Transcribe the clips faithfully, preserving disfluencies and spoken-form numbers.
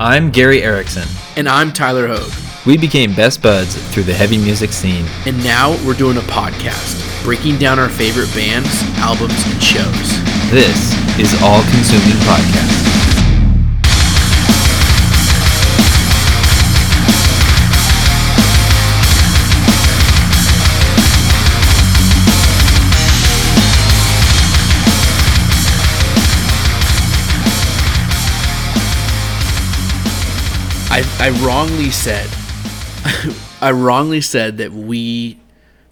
I'm Gary Erickson. And I'm Tyler Hogue. We became best buds through the heavy music scene. And now we're doing a podcast, breaking down our favorite bands, albums, and shows. This is All Consuming Podcast. I, I wrongly said, I wrongly said that we,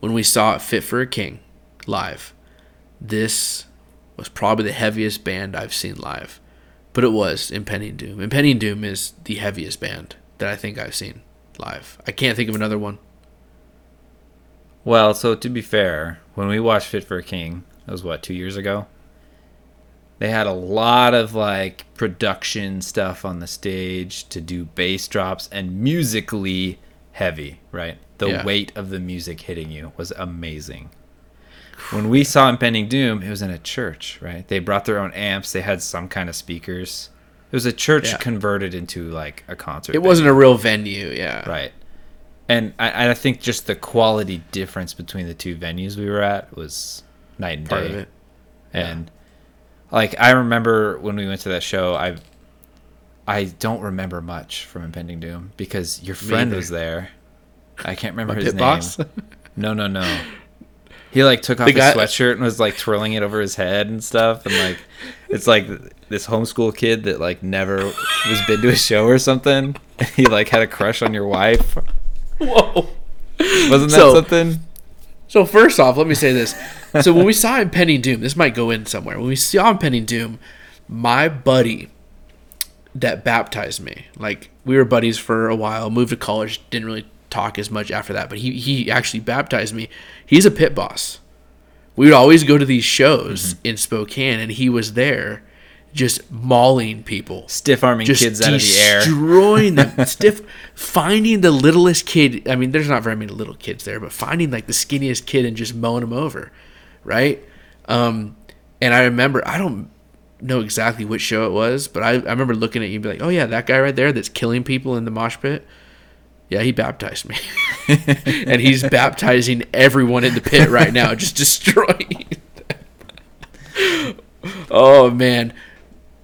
when we saw Fit for a King live, this was probably the heaviest band I've seen live, but it was Impending Doom. Impending Doom is the heaviest band that I think I've seen live. I can't think of another one. Well, so to be fair, when we watched Fit for a King, that was what, two years ago? They had a lot of like production stuff on the stage to do bass drops and musically heavy, right? The yeah. weight of the music hitting you was amazing. When we saw Impending Doom, it was in a church, right? They brought their own amps. They had some kind of speakers. It was a church yeah. converted into like a concert. It venue. Wasn't a real venue, yeah. Right. And I, I think just the quality difference between the two venues we were at was night and Part day. Of it. And... Yeah. Like, I remember when we went to that show, I I don't remember much from Impending Doom because your friend was there. I can't remember his name. Box? No, no, no. He, like, took off the his guy- sweatshirt and was, like, twirling it over his head and stuff. And, like, it's, like, this homeschool kid that, like, never was been to a show or something. He, like, had a crush on your wife. Whoa. Wasn't that so, something? So, first off, let me say this. So when we saw Impending Doom, this might go in somewhere. When we saw Impending Doom, my buddy that baptized me, like we were buddies for a while, moved to college, didn't really talk as much after that, but he, he actually baptized me. He's a pit boss. We would always go to these shows mm-hmm. in Spokane, and he was there just mauling people. Stiff-arming kids out of the air. Destroying them. Stiff, finding the littlest kid. I mean, there's not very many little kids there, but finding like the skinniest kid and just mowing them over. Right? Um, and I remember, I don't know exactly which show it was, but I, I remember looking at you and be like, oh, yeah, that guy right there that's killing people in the mosh pit. Yeah, he baptized me. And he's baptizing everyone in the pit right now, just destroying them. Oh, man.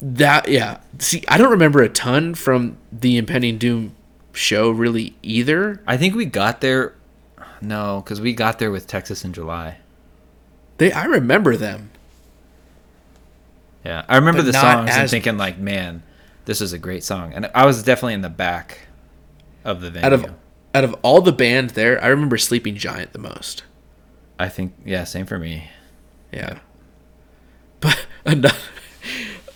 That, yeah. See, I don't remember a ton from the Impending Doom show really either. I think we got there. No, because we got there with Texas in July. They, I remember them. Yeah, I remember but the songs and thinking like, man, this is a great song. And I was definitely in the back of the venue. Out of, out of all the band there, I remember Sleeping Giant the most. I think, yeah, same for me. Yeah. yeah. But another,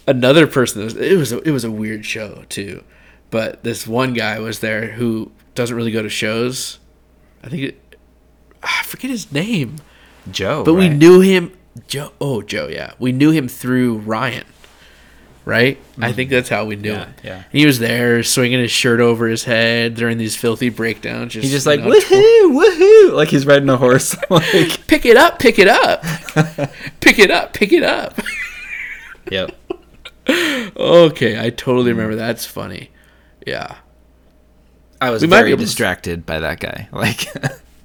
another person, that was, it was a, it was a weird show too. But this one guy was there who doesn't really go to shows. I think, it, I forget his name. Joe, but right. we knew him. Joe, oh Joe, yeah, we knew him through Ryan, right? Mm-hmm. I think that's how we knew yeah, him. Yeah, and he was there swinging his shirt over his head during these filthy breakdowns. Just, he's just like, you know, woohoo, woohoo, like he's riding a horse. Like, pick it up, pick it up, pick it up, pick it up. Yep. Okay, I totally remember. That's funny. Yeah, I was we very distracted to... by that guy. Like,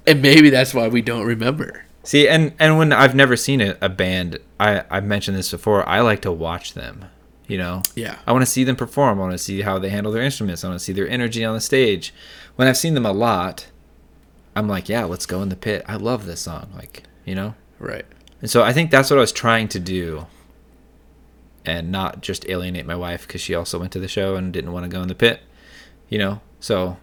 and maybe that's why we don't remember. See, and, and when I've never seen a, a band, I, I've mentioned this before, I like to watch them, you know? Yeah. I want to see them perform. I want to see how they handle their instruments. I want to see their energy on the stage. When I've seen them a lot, I'm like, yeah, let's go in the pit. I love this song, like, you know? Right. And so I think that's what I was trying to do and not just alienate my wife because she also went to the show and didn't want to go in the pit, you know? So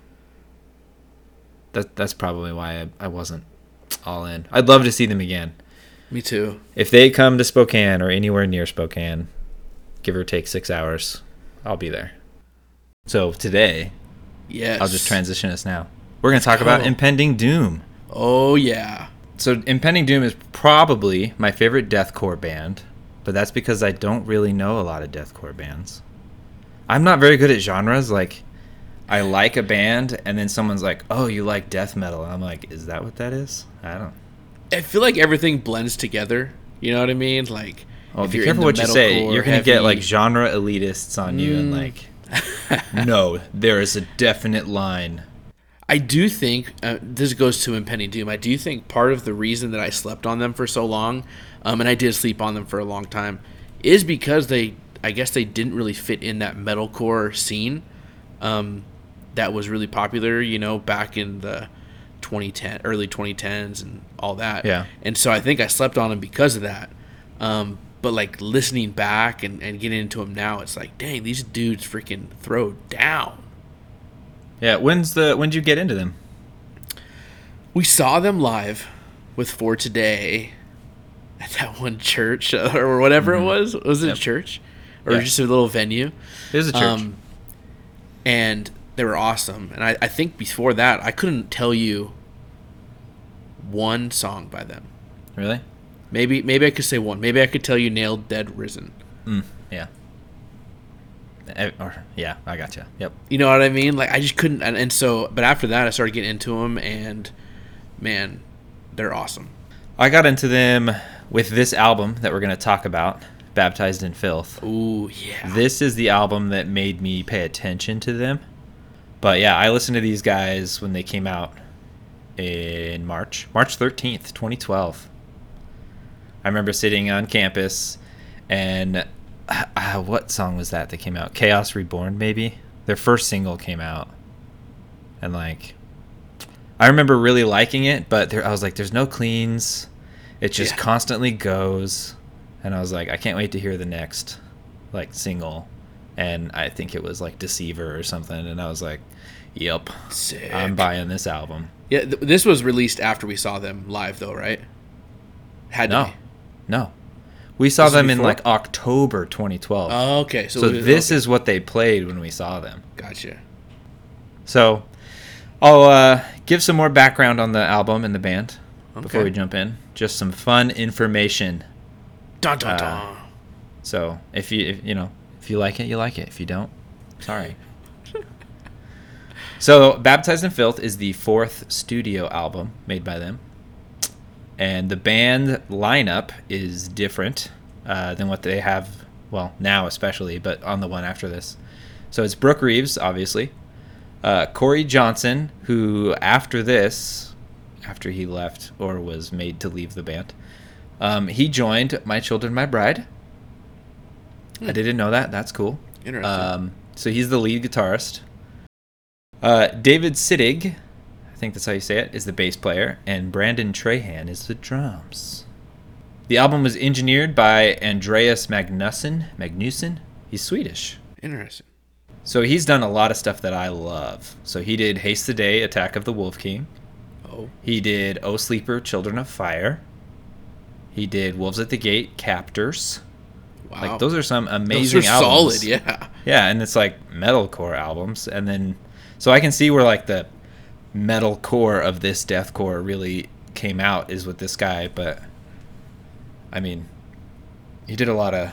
that that's probably why I, I wasn't. All in. I'd love to see them again. Me too. If they come to Spokane or anywhere near Spokane, give or take six hours, I'll be there. So today, yes, I'll just transition us now. We're going to talk oh. about Impending Doom. Oh, yeah. So Impending Doom is probably my favorite deathcore band, but that's because I don't really know a lot of deathcore bands. I'm not very good at genres. Like, I like a band, and then someone's like, oh, you like death metal. And I'm like, is that what that is? I don't. I feel like everything blends together. You know what I mean? Like, well, if be you're careful what you say. You're going to get, like, genre elitists on mm. you and, like, No, there is a definite line. I do think, uh, this goes to Impending Doom, I do think part of the reason that I slept on them for so long, um, and I did sleep on them for a long time, is because they, I guess they didn't really fit in that metalcore scene um, that was really popular, you know, back in the twenty ten, early twenty tens and all that. Yeah. And so I think I slept on them because of that. Um, but, like, listening back and, and getting into them now, it's like, dang, these dudes freaking throw down. Yeah, when's the when did you get into them? We saw them live with For Today at that one church or whatever mm-hmm. it was. Was it yep. a church or yeah. just a little venue? It was a church, um, and they were awesome. And I, I think before that, I couldn't tell you one song by them. Really? Maybe maybe I could say one. Maybe I could tell you "Nailed Dead Risen." Mm, yeah. Or, yeah, I gotcha. Yep. You know what I mean? Like, I just couldn't, and, and so, but after that, I started getting into them, and man, they're awesome. I got into them with this album that we're going to talk about, Baptized in Filth. Ooh, yeah. This is the album that made me pay attention to them. But yeah, I listened to these guys when they came out in March, March thirteenth, twenty twelve. I remember sitting on campus and. Uh, what song was that that came out? Chaos Reborn, maybe? Their first single came out. And, like, I remember really liking it, but there, I was like, there's no cleans. It just yeah. constantly goes. And I was like, I can't wait to hear the next, like, single. And I think it was, like, Deceiver or something. And I was like, yep, sick. I'm buying this album. Yeah, th- this was released after we saw them live, though, right? Had No, be. no. We saw them before? in, like, October twenty twelve. Oh, okay. So, so this okay. is what they played when we saw them. Gotcha. So I'll uh, give some more background on the album and the band okay. before we jump in. Just some fun information. Dun, dun, dun. Uh, so if you, if, you know, if you like it, you like it. If you don't, sorry. So Baptized in Filth is the fourth studio album made by them. And the band lineup is different uh, than what they have, well, now especially, but on the one after this. So it's Brooke Reeves, obviously. Uh, Corey Johnson, who after this, after he left or was made to leave the band, um, he joined My Children, My Bride. Hmm. I didn't know that. That's cool. Interesting. Um, so he's the lead guitarist. Uh, David Sittig, I think that's how you say it, is the bass player, and Brandon Trahan is the drums. The album was engineered by Andreas Magnusson. Magnusson? He's Swedish. Interesting. So he's done a lot of stuff that I love. So he did Haste the Day, Attack of the Wolf King. Oh. He did Oh Sleeper, Children of Fire. He did Wolves at the Gate, Captors. Wow. Like, those are some amazing those are albums. Solid, yeah. Yeah, and it's like metalcore albums. And then, so I can see where, like, the metal core of this deathcore really came out is with this guy, but I mean, he did a lot of,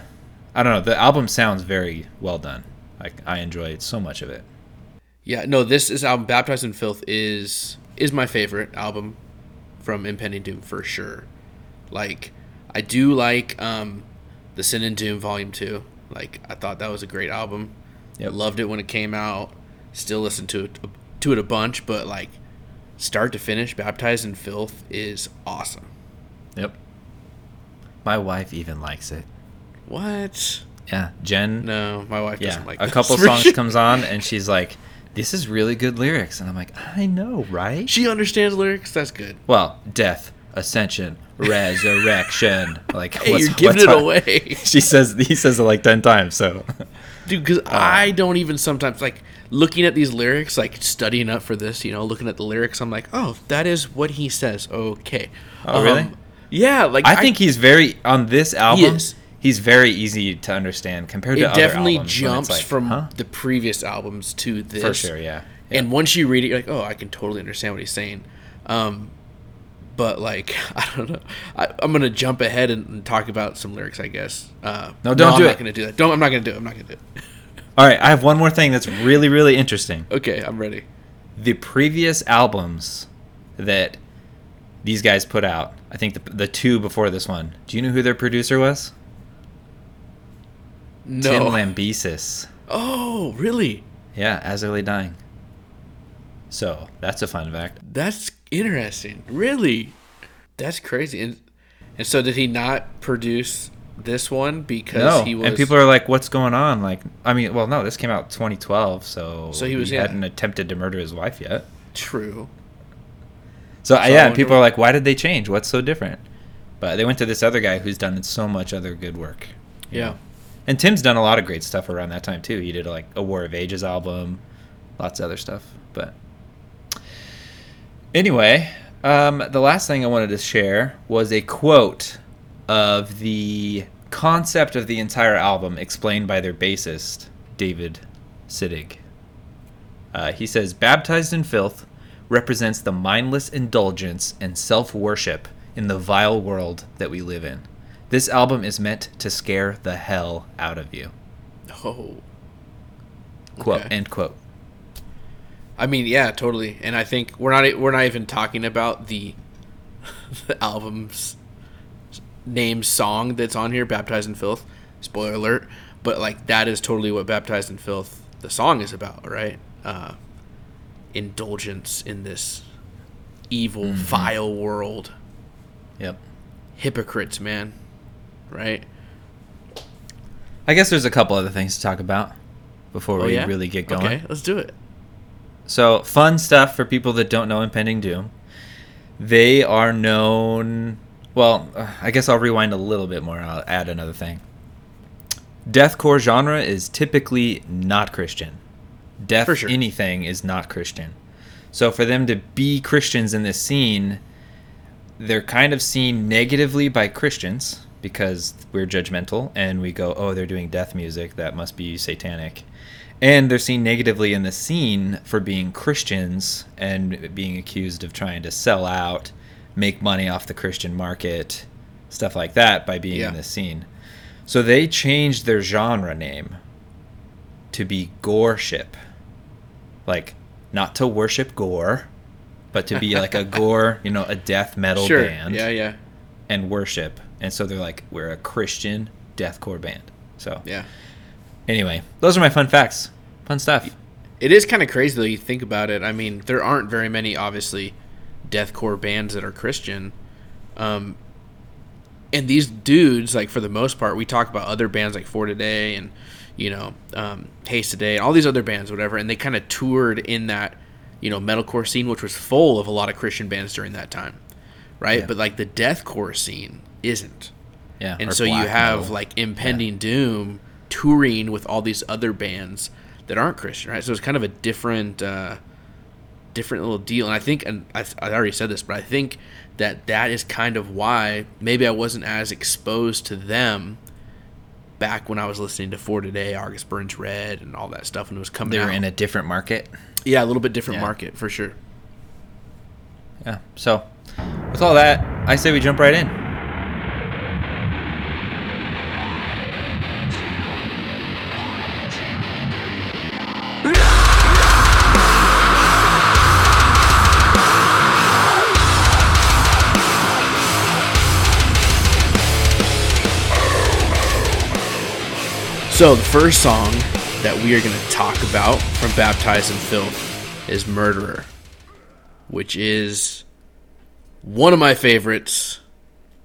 I don't know, the album sounds very well done. Like, I enjoyed so much of it. Yeah, no, this is album Baptized in Filth is is my favorite album from Impending Doom for sure. Like, I do like um the Sin and Doom Volume Two. Like, I thought that was a great album. Yep. Loved it when it came out. Still listen to it. A, to it a bunch, but like start to finish, Baptized in Filth is awesome. Yep. My wife even likes it. What? Yeah, Jen. No, my wife yeah, doesn't like it. A couple songs sure. comes on and she's like, "This is really good lyrics," and I'm like, "I know, right?" She understands lyrics. That's good. Well, Death, Ascension, Resurrection. Like, hey, what's, you're giving it on? Away. She says he says it like ten times. So, dude, because uh, I don't even sometimes like. Looking at these lyrics, like studying up for this, you know, looking at the lyrics, I'm like, oh, that is what he says. Okay. Oh, um, really? Yeah. Like, I, I think he's very, on this album, he he's very easy to understand compared it to other albums. It definitely jumps like, from huh? the previous albums to this. For sure, yeah. yeah. And once you read it, you're like, oh, I can totally understand what he's saying. Um, but, like, I don't know. I, I'm going to jump ahead and, and talk about some lyrics, I guess. Uh, no, don't no, do I'm it. I'm not going to do that. Don't, I'm not going to do it. I'm not going to do it. All right, I have one more thing that's really, really interesting. Okay, I'm ready. The previous albums that these guys put out, I think the, the two before this one, do you know who their producer was? No. Tim Lambesis. Oh, really? Yeah, as they lay dying. So that's a fun fact. That's interesting. Really? That's crazy. And and so did he not produce this one because no. he was... And people are like, what's going on? Like, I mean, well, no, this came out twenty twelve, so, so he, was, he yeah. hadn't attempted to murder his wife yet. True. So, so yeah, people are like, why did they change? What's so different? But they went to this other guy who's done so much other good work. Yeah. Know? And Tim's done a lot of great stuff around that time, too. He did, like, a War of Ages album, lots of other stuff, but... Anyway, um, the last thing I wanted to share was a quote of the concept of the entire album explained by their bassist, David Sittig. Uh, he says, "Baptized in Filth represents the mindless indulgence and self-worship in the vile world that we live in. This album is meant to scare the hell out of you." Oh. Quote, okay. End quote. I mean, yeah, totally, and I think we're not we're not even talking about the, the album's name song that's on here, "Baptized in Filth." Spoiler alert, but like that is totally what "Baptized in Filth" the song is about, right? Uh, indulgence in this evil, mm-hmm. vile world. Yep, hypocrites, man. Right. I guess there's a couple other things to talk about before oh, we yeah? really get going. Okay, let's do it. So, fun stuff for people that don't know Impending Doom. They are known... Well, I guess I'll rewind a little bit more. I'll add another thing. Deathcore genre is typically not Christian. Death for sure. Anything is not Christian. So, for them to be Christians in this scene, they're kind of seen negatively by Christians because we're judgmental and we go, oh, they're doing death music. That must be satanic. And they're seen negatively in the scene for being Christians and being accused of trying to sell out, make money off the Christian market, stuff like that by being yeah. in this scene. So they changed their genre name to be goreship. Like, not to worship gore, but to be like a gore, you know, a death metal sure. band. Yeah, yeah. And worship. And so they're like, we're a Christian deathcore band. So yeah. Anyway, those are my fun facts. Fun stuff. It is kind of crazy, though, you think about it. I mean, there aren't very many, obviously, deathcore bands that are Christian. Um, and these dudes, like, for the most part, we talk about other bands like For Today and, you know, um, Haste the Day and all these other bands, whatever, and they kind of toured in that, you know, metalcore scene, which was full of a lot of Christian bands during that time, right? Yeah. But, like, the deathcore scene isn't. Yeah. And so you have, metal. like, Impending yeah. Doom... touring with all these other bands that aren't Christian, right? So it's kind of a different, uh, different little deal. And I think, and I, I already said this, but I think that that is kind of why maybe I wasn't as exposed to them back when I was listening to For Today, August Burns Red, and all that stuff, and it was coming. They were out. in a different market. Yeah, a little bit different yeah. market for sure. Yeah. So with all that, I say we jump right in. So the first song that we are going to talk about from Baptized in Filth is Murderer, which is one of my favorites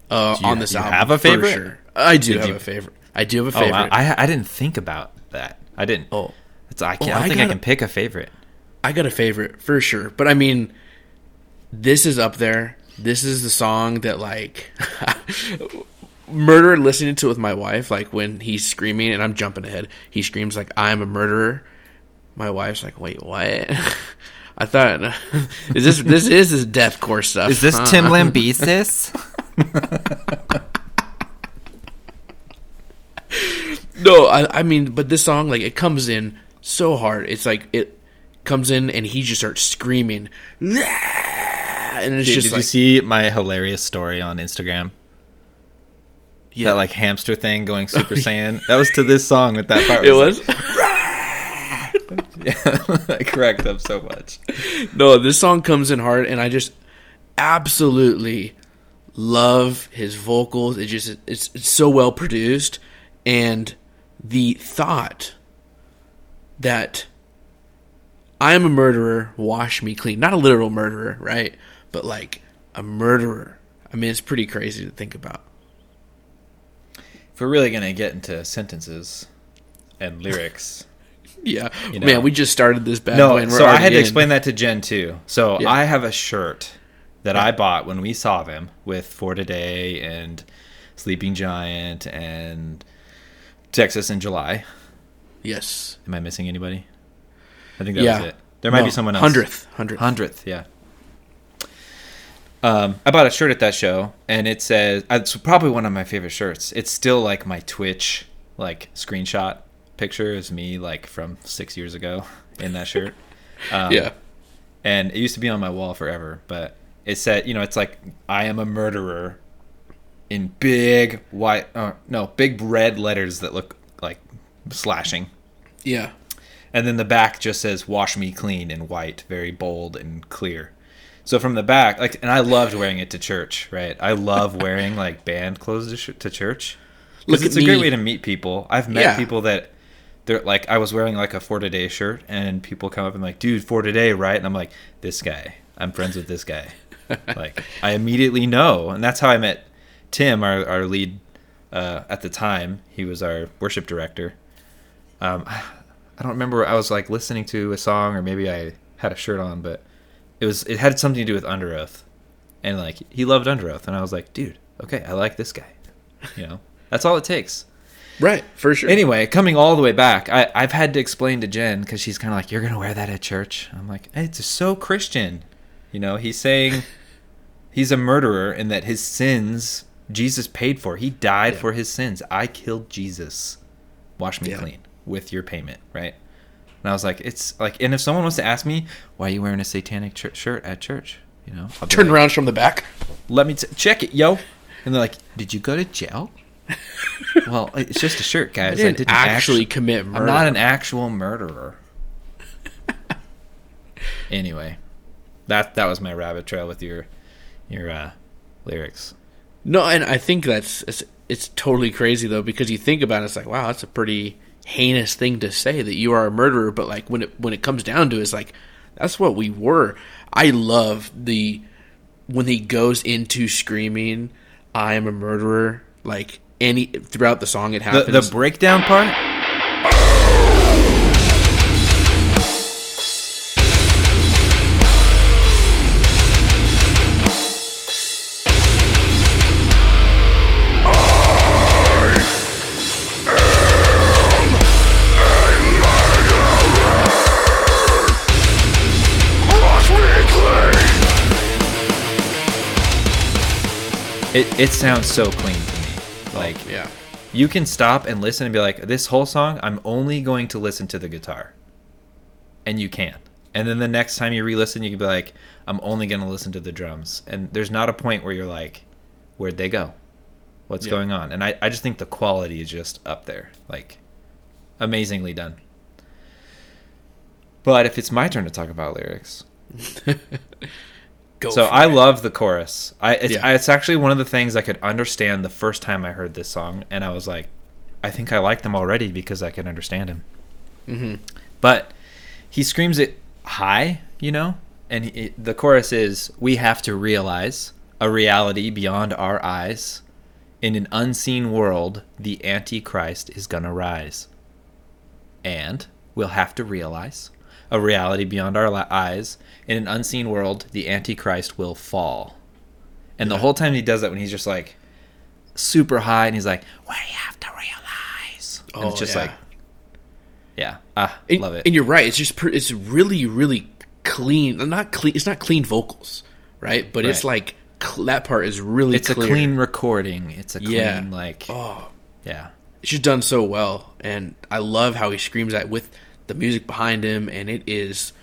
uh, you, on this do album. Do you have a favorite? Sure. I do Did have you... a favorite. I do have a favorite. Oh, wow. I, I didn't think about that. I didn't. Oh, it's, I, can't, oh, I don't I think I can a, pick a favorite. I got a favorite for sure. But, I mean, this is up there. This is the song that, like... Murderer, listening to it with my wife, like when he's screaming, and I'm jumping ahead, he screams like, "I'm a murderer." My wife's like, "Wait, what?" I thought, "Is this this is this deathcore stuff? Is this huh? Tim Lambesis?" No, I, I mean, but this song, like, it comes in so hard. It's like it comes in, and he just starts screaming, and it's Dude, just. Did like, you see my hilarious story on Instagram? Yeah. That like hamster thing going Super Saiyan. That was to this song with that part. It was. It was? Like, yeah, I cracked up so much. No, this song comes in hard, and I just absolutely love his vocals. It just it's, it's so well produced, and the thought that I'm a murderer, wash me clean. Not a literal murderer, right? But like a murderer. I mean, it's pretty crazy to think about. If we're really going to get into sentences and lyrics. Yeah. You know. Man, we just started this bad no, boy. And we're so I had in. to explain that to Jen too. So yeah. I have a shirt that yeah. I bought when we saw them with For Today and Sleeping Giant and Texas in July. Yes. Am I missing anybody? I think that yeah. was it. There might no. be someone else. Hundredth. Hundredth. Hundredth, yeah. Um, I bought a shirt at that show, and it says, it's probably one of my favorite shirts. It's still like my Twitch, like screenshot picture is me like from six years ago in that shirt. Um, yeah. And it used to be on my wall forever, but it said, you know, it's like, I am a murderer in big white, uh, no, big red letters that look like slashing. Yeah. And then the back just says, wash me clean in white, very bold and clear. So from the back, like, and I loved wearing it to church, right? I love wearing like band clothes to, sh- to church. Look, it's me. A great way to meet people. I've met yeah. people that they're like, I was wearing like a For Today shirt, and people come up and like, dude, For Today, right? And I'm like, this guy, I'm friends with this guy. Like, I immediately know, and that's how I met Tim, our our lead uh, at the time. He was our worship director. Um, I don't remember. I was like listening to a song, or maybe I had a shirt on, but. It was. It had something to do with Underoath, and like he loved Underoath, and I was like, dude, okay, I like this guy. You know, that's all it takes, right? For sure. Anyway, coming all the way back, I, I've had to explain to Jen because she's kind of like, you're gonna wear that at church. I'm like, it's so Christian, you know. He's saying he's a murderer and that his sins Jesus paid for. He died yeah. for his sins. I killed Jesus. Wash me yeah. clean with your payment, right? And I was like, it's like, and if someone wants to ask me, why are you wearing a satanic ch- shirt at church? You know, turn like, around from the back. Let me t- check it, yo. And they're like, did you go to jail? Well, it's just a shirt, guys. I didn't, I didn't actually actu- commit murder. I'm not an actual murderer. Anyway, that that was my rabbit trail with your your uh, lyrics. No, and I think that's it's, it's totally crazy though, because you think about it, it's like, wow, that's a pretty heinous thing to say that you are a murderer, but like when it when it comes down to it, it's like that's what we were. I love the when he goes into screaming, I am a murderer, like any throughout the song it happens. The, the breakdown part. It it sounds so clean to me. Like, oh, yeah. You can stop and listen and be like, this whole song, I'm only going to listen to the guitar. And you can. And then the next time you re-listen, you can be like, I'm only going to listen to the drums. And there's not a point where you're like, where'd they go? What's yeah. going on? And I, I just think the quality is just up there. Like, amazingly done. But if it's my turn to talk about lyrics... Go so I it. love the chorus. I it's, yeah. I it's actually one of the things I could understand the first time I heard this song, and I was like, I think I like them already because I can understand him. Mm-hmm. But he screams it high, you know, and he, it, the chorus is, we have to realize a reality beyond our eyes. In an unseen world, the Antichrist is gonna rise. And we'll have to realize... a reality beyond our li- eyes. In an unseen world, the Antichrist will fall. And yeah. the whole time he does that, when he's just like super high, and he's like, "We have to realize." Oh, and it's just yeah. like, yeah, I and, love it. And you're right. It's just per- it's really, really clean. Not clean. It's not clean vocals, right? But right. it's like cl- that part is really. It's clear. A clean recording. It's a clean yeah. like. Oh, yeah. It's just done so well, and I love how he screams that with. The music behind him, and it is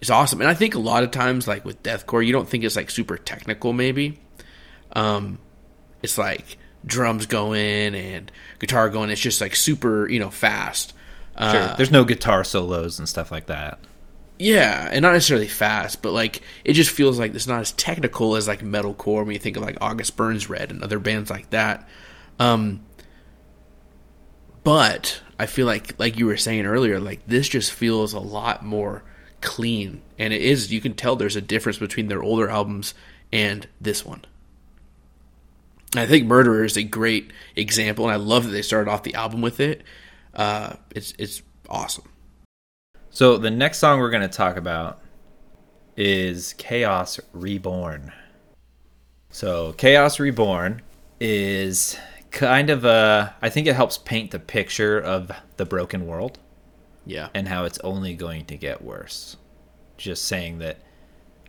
it's awesome. And I think a lot of times, like with deathcore, you don't think it's like super technical. Maybe um, it's like drums going and guitar going. It's just like super, you know, fast. Uh, sure. There's no guitar solos and stuff like that. Yeah, and not necessarily fast, but like it just feels like it's not as technical as like metalcore when you think of like August Burns Red and other bands like that. Um, but I feel like, like you were saying earlier, like this just feels a lot more clean. And it is, you can tell there's a difference between their older albums and this one. I think Murderer is a great example, and I love that they started off the album with it. Uh, it's it's awesome. So the next song we're going to talk about is Chaos Reborn. So Chaos Reborn is kind of a... I think it helps paint the picture of the broken world. Yeah. And how it's only going to get worse. Just saying that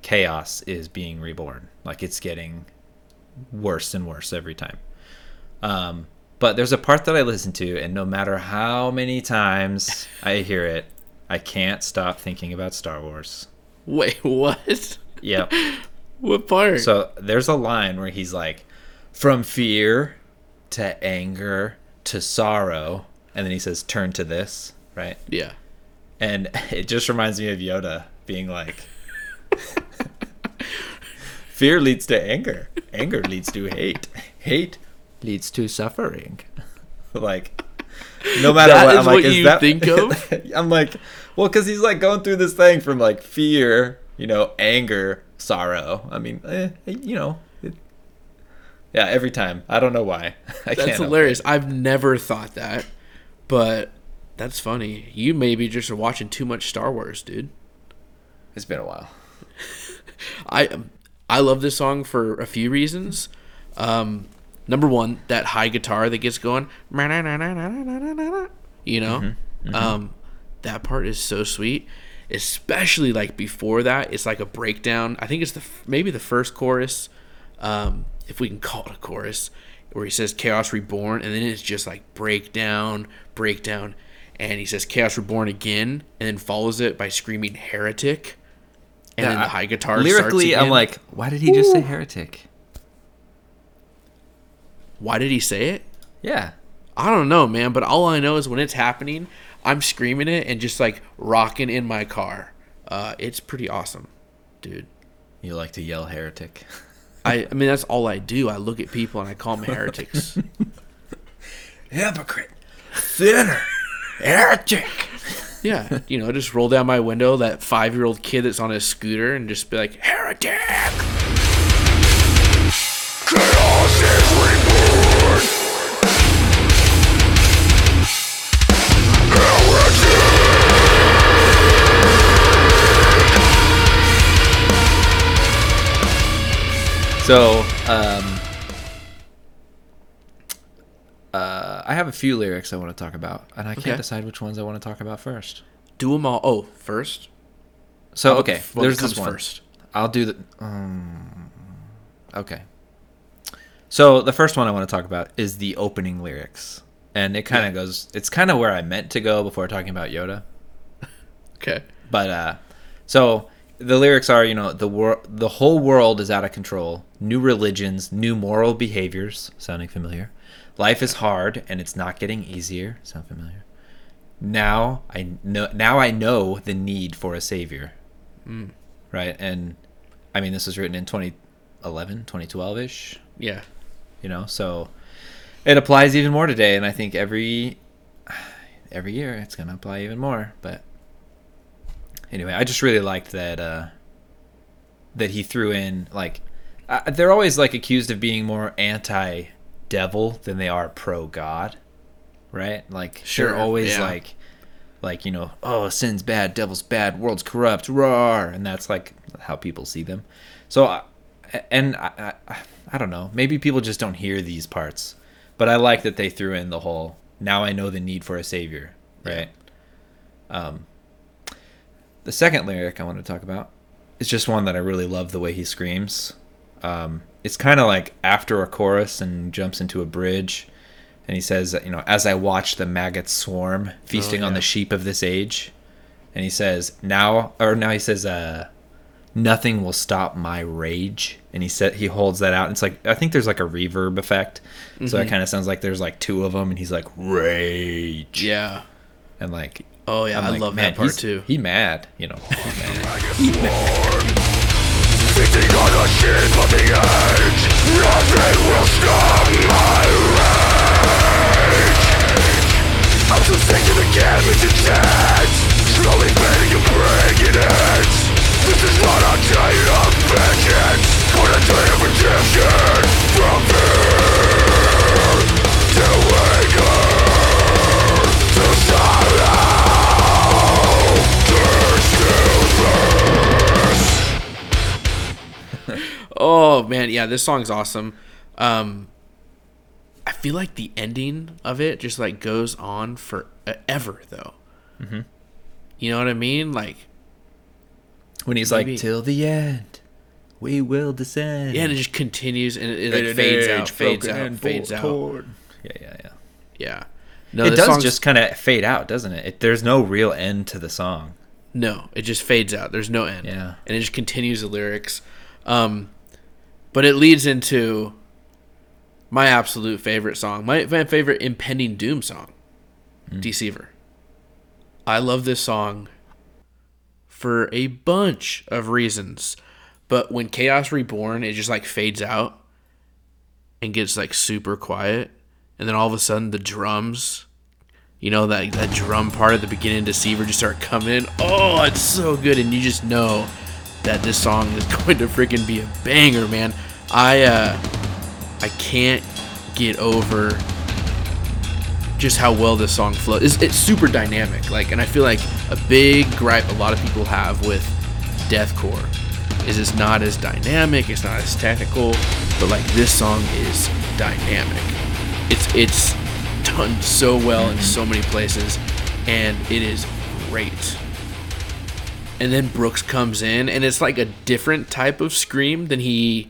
chaos is being reborn. Like, it's getting worse and worse every time. Um, but there's a part that I listen to, and no matter how many times I hear it, I can't stop thinking about Star Wars. Wait, what? Yep. What part? So there's a line where he's like, from fear to anger to sorrow, and then he says, turn to this, right? Yeah. And it just reminds me of Yoda being like, fear leads to anger. Anger leads to hate. Hate leads to suffering. Like, no matter that what, I'm like, what is you that think of? I'm like, well, because he's like going through this thing from like fear, you know, anger, sorrow. I mean, eh, you know, it, yeah, every time. I don't know why. I that's can't hilarious. I've never thought that, but that's funny. You maybe just are watching too much Star Wars, dude. It's been a while. I I love this song for a few reasons. Um, number one, that high guitar that gets going, you know, mm-hmm, mm-hmm. Um, that part is so sweet. Especially like before that, it's like a breakdown. I think it's the maybe the first chorus, um, if we can call it a chorus, where he says "Chaos Reborn," and then it's just like breakdown, breakdown, and he says "Chaos Reborn" again, and then follows it by screaming "Heretic." And yeah, then the high guitar lyrically, starts again. I'm like, why did he just Ooh. say heretic? Why did he say it? Yeah. I don't know, man, but all I know is when it's happening, I'm screaming it and just, like, rocking in my car. Uh, it's pretty awesome, dude. You like to yell heretic. I, I mean, that's all I do. I look at people and I call them heretics. Hypocrite. Sinner. Heretic. Yeah, you know, just roll down my window, that five-year-old kid that's on his scooter, and just be like, heretic! Chaos is reborn! Heretic! So, um... Uh, I have a few lyrics I want to talk about, and I okay. can't decide which ones I want to talk about first. Do them all. Oh, first? So, okay. What There's comes this one. First? I'll do the... Um, okay. So, the first one I want to talk about is the opening lyrics. And it kind of yeah. goes... It's kind of where I meant to go before talking about Yoda. Okay. But, uh... So, the lyrics are, you know, the wor- the whole world is out of control. New religions, new moral behaviors. Sounding familiar. Life is hard, and it's not getting easier. Sound familiar? Now I know. Now I know the need for a savior, mm. right? And I mean, this was written in twenty eleven, twenty twelve ish. Yeah, you know, so it applies even more today. And I think every every year it's going to apply even more. But anyway, I just really liked that uh, that he threw in like uh, they're always like accused of being more anti. Devil than they are pro God, right? Like sure, they're always yeah. like, like you know, oh, sin's bad, devil's bad, world's corrupt, roar, and that's like how people see them. So, and I, I, I don't know, maybe people just don't hear these parts, but I like that they threw in the whole. Now I know the need for a savior, right? Yeah. Um, the second lyric I want to talk about is just one that I really love the way he screams. Um, it's kind of like after a chorus and jumps into a bridge and he says, you know, as I watch the maggots swarm, feasting oh, yeah. on the sheep of this age. And he says now, or now he says, uh, nothing will stop my rage. And he said, he holds that out. And it's like, I think there's like a reverb effect. Mm-hmm. So it kind of sounds like there's like two of them and he's like rage. Yeah. And like, oh yeah. I'm I like, love that part too. He mad, you know, he mad. Sitting on the ship of the edge, nothing will stop my rage. I'm too sick to the cabin to chat, slowly fading and breaking it. Oh man, yeah, this song's awesome. Um, I feel like the ending of it just like goes on forever though. Mm-hmm. You know what I mean? Like when he's maybe, like, till the end, we will descend. Yeah, and it just continues and it, it like fades out, fades out, fades out. Toward. Yeah, yeah, yeah, yeah. No, it does just kind of fade out, doesn't it? it? There's no real end to the song. No, it just fades out. There's no end. Yeah, and it just continues the lyrics. Um, but it leads into my absolute favorite song, my, my favorite Impending Doom song, mm. Deceiver. I love this song for a bunch of reasons, but when Chaos Reborn, it just like fades out and gets like super quiet, and then all of a sudden the drums, you know, that, that drum part at the beginning, Deceiver, just start coming in. Oh, it's so good, and you just know that this song is going to freaking be a banger, man. I uh, I can't get over just how well this song flows. It's, it's super dynamic, like, and I feel like a big gripe a lot of people have with deathcore is it's not as dynamic, it's not as technical, but like this song is dynamic. It's it's done so well in so many places, and it is great. And then Brooks comes in, and it's like a different type of scream than he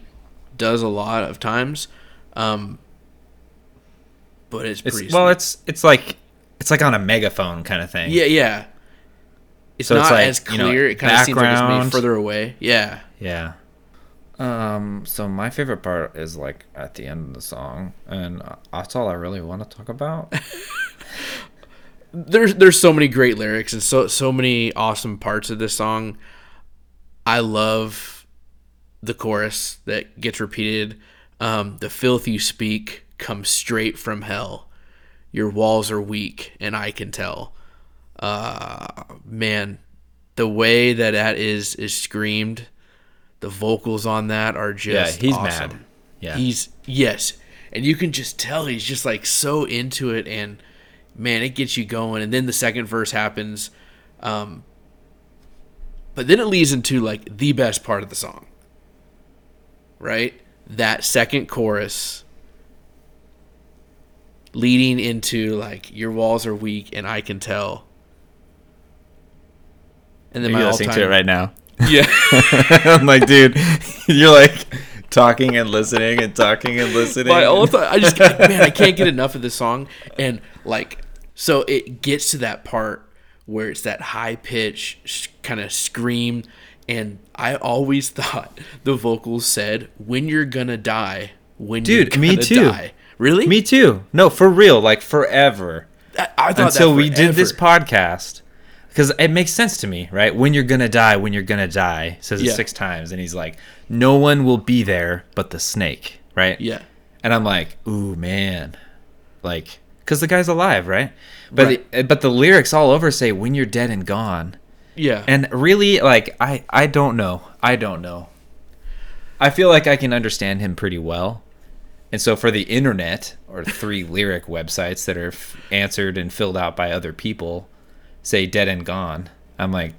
does a lot of times, um, but it's pretty. It's, well, it's it's like it's like on a megaphone kind of thing. Yeah, yeah. It's so not it's like, as clear. You know, it kind of seems like it's made further away. Yeah, yeah. Um. So my favorite part is like at the end of the song, and that's all I really want to talk about. There's there's so many great lyrics and so so many awesome parts of this song. I love the chorus that gets repeated. Um, the filth you speak comes straight from hell. Your walls are weak, and I can tell. Uh, man, the way that that is is screamed. The vocals on that are just yeah. He's awesome. Mad. Yeah. He's yes, and you can just tell he's just like so into it and. Man, it gets you going, and then the second verse happens, um, but then it leads into like the best part of the song, right? That second chorus, leading into like your walls are weak, and I can tell. And then are my you listening all-time... to it right now? Yeah, I'm like, dude, you're like talking and listening and talking and listening. My all-time... I just man, I can't get enough of this song, and like. So it gets to that part where it's that high pitch sh- kind of scream, and I always thought the vocals said, "When you're gonna die, when dude, you're gonna me too. Die." Really? Me too. No, for real, like forever. I, I thought until that we did this podcast, because it makes sense to me, right? When you're gonna die, when you're gonna die, says it yeah. six times, and he's like, "No one will be there but the snake," right? Yeah. And I'm like, "Ooh, man," like. Because the guy's alive, right? But right. The, but the lyrics all over say, when you're dead and gone. Yeah. And really, like, I, I don't know. I don't know. I feel like I can understand him pretty well. And so for the internet, or three lyric websites that are f- answered and filled out by other people, say dead and gone. I'm like,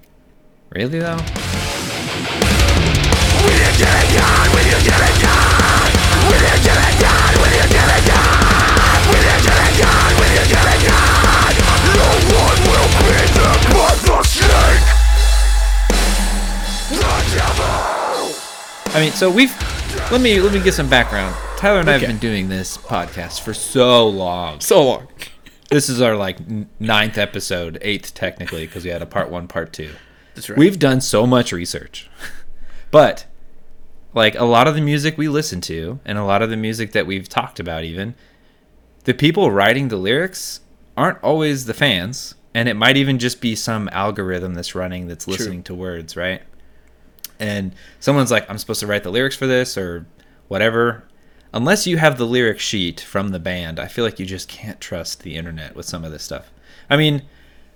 really, though? When you're dead and gone, when you're dead and gone, when you're dead and gone, when you're dead and gone. When you're dead and gone, when you're dead and gone, no one will be there but the snake, the devil. I mean, so we've let me let me get some background. Tyler and okay. I have been doing this podcast for so long, so long. This is our like ninth episode, eighth technically, because we had a part one, part two. That's right. We've done so much research, but like a lot of the music we listen to, and a lot of the music that we've talked about, even. The people writing the lyrics aren't always the fans, and it might even just be some algorithm that's running that's listening True. To words, right? And someone's like, I'm supposed to write the lyrics for this or whatever. Unless you have the lyric sheet from the band, I feel like you just can't trust the internet with some of this stuff. I mean,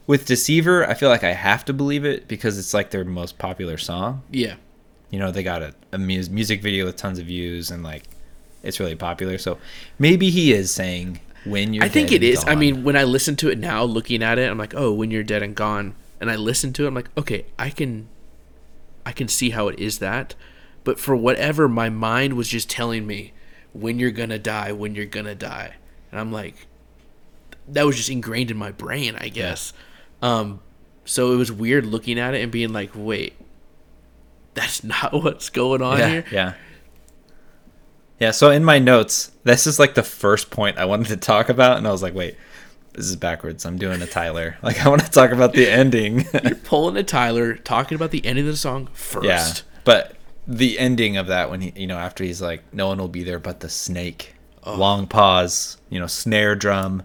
with Deceiver, I feel like I have to believe it because it's like their most popular song. Yeah. You know, they got a, a mu- music video with tons of views and like... It's really popular, so maybe he is saying when you're. I think dead it and is. Gone. I mean, when I listen to it now, looking at it, I'm like, oh, when you're dead and gone. And I listen to it, I'm like, okay, I can, I can see how it is that, But for whatever, my mind was just telling me, when you're going to die, when you're going to die. And I'm like, that was just ingrained in my brain, I guess. Yeah. Um, so it was weird looking at it and being like, wait, that's not what's going on yeah, here. Yeah. Yeah. So in my notes, this is like the first point I wanted to talk about. And I was like, wait, this is backwards. I'm doing a Tyler. Like, I want to talk about the ending. You're pulling a Tyler, talking about the ending of the song first. Yeah. But the ending of that, when he, you know, after he's like, no one will be there but the snake. Oh. Long pause, you know, snare drum,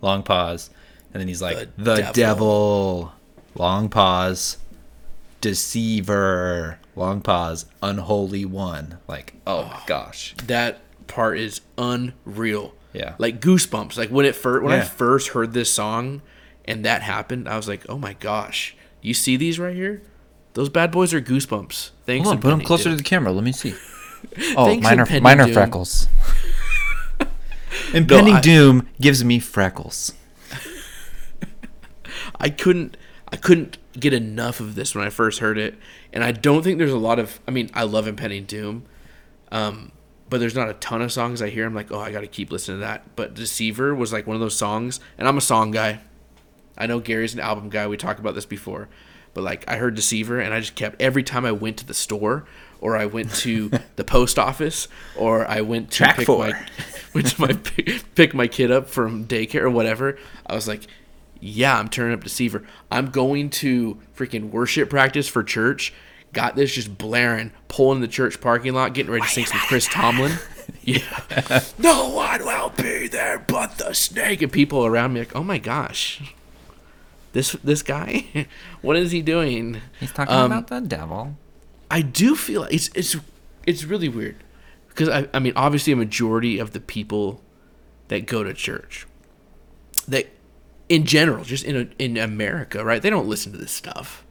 long pause. And then he's like, the, the devil. devil, long pause, deceiver, long pause, unholy one. Like, oh, oh my gosh. That part is unreal. Yeah. Like goosebumps. Like when it first, when yeah. I first heard this song and that happened, I was like, oh my gosh, you see these right here? Those bad boys are goosebumps. Thanks. Hold on, put them closer Doom. to the camera. Let me see. Oh, Thanks, minor, minor Doom. freckles. Impending no, I, Doom gives me freckles. I couldn't, I couldn't get enough of this when I first heard it, and I don't think there's a lot of. I mean, I love Impending Doom, um, but there's not a ton of songs I hear. I'm like, oh, I got to keep listening to that. But Deceiver was like one of those songs, and I'm a song guy. I know Gary's an album guy. We talked about this before. But, like, I heard Deceiver, and I just kept, every time I went to the store, or I went to the post office, or I went to, Track pick, four. My, went to my, pick my kid up from daycare or whatever, I was like, yeah, I'm turning up Deceiver. I'm going to freaking worship practice for church. Got this just blaring, pulling the church parking lot, getting ready to sing some Chris Tomlin. Yeah. No one will be there but the snake. And people around me like, oh, my gosh. This this guy, what is he doing? He's talking um, about the devil. I do feel it's it's it's really weird because I I mean obviously a majority of the people that go to church, that in general just in a, in America, right? They don't listen to this stuff,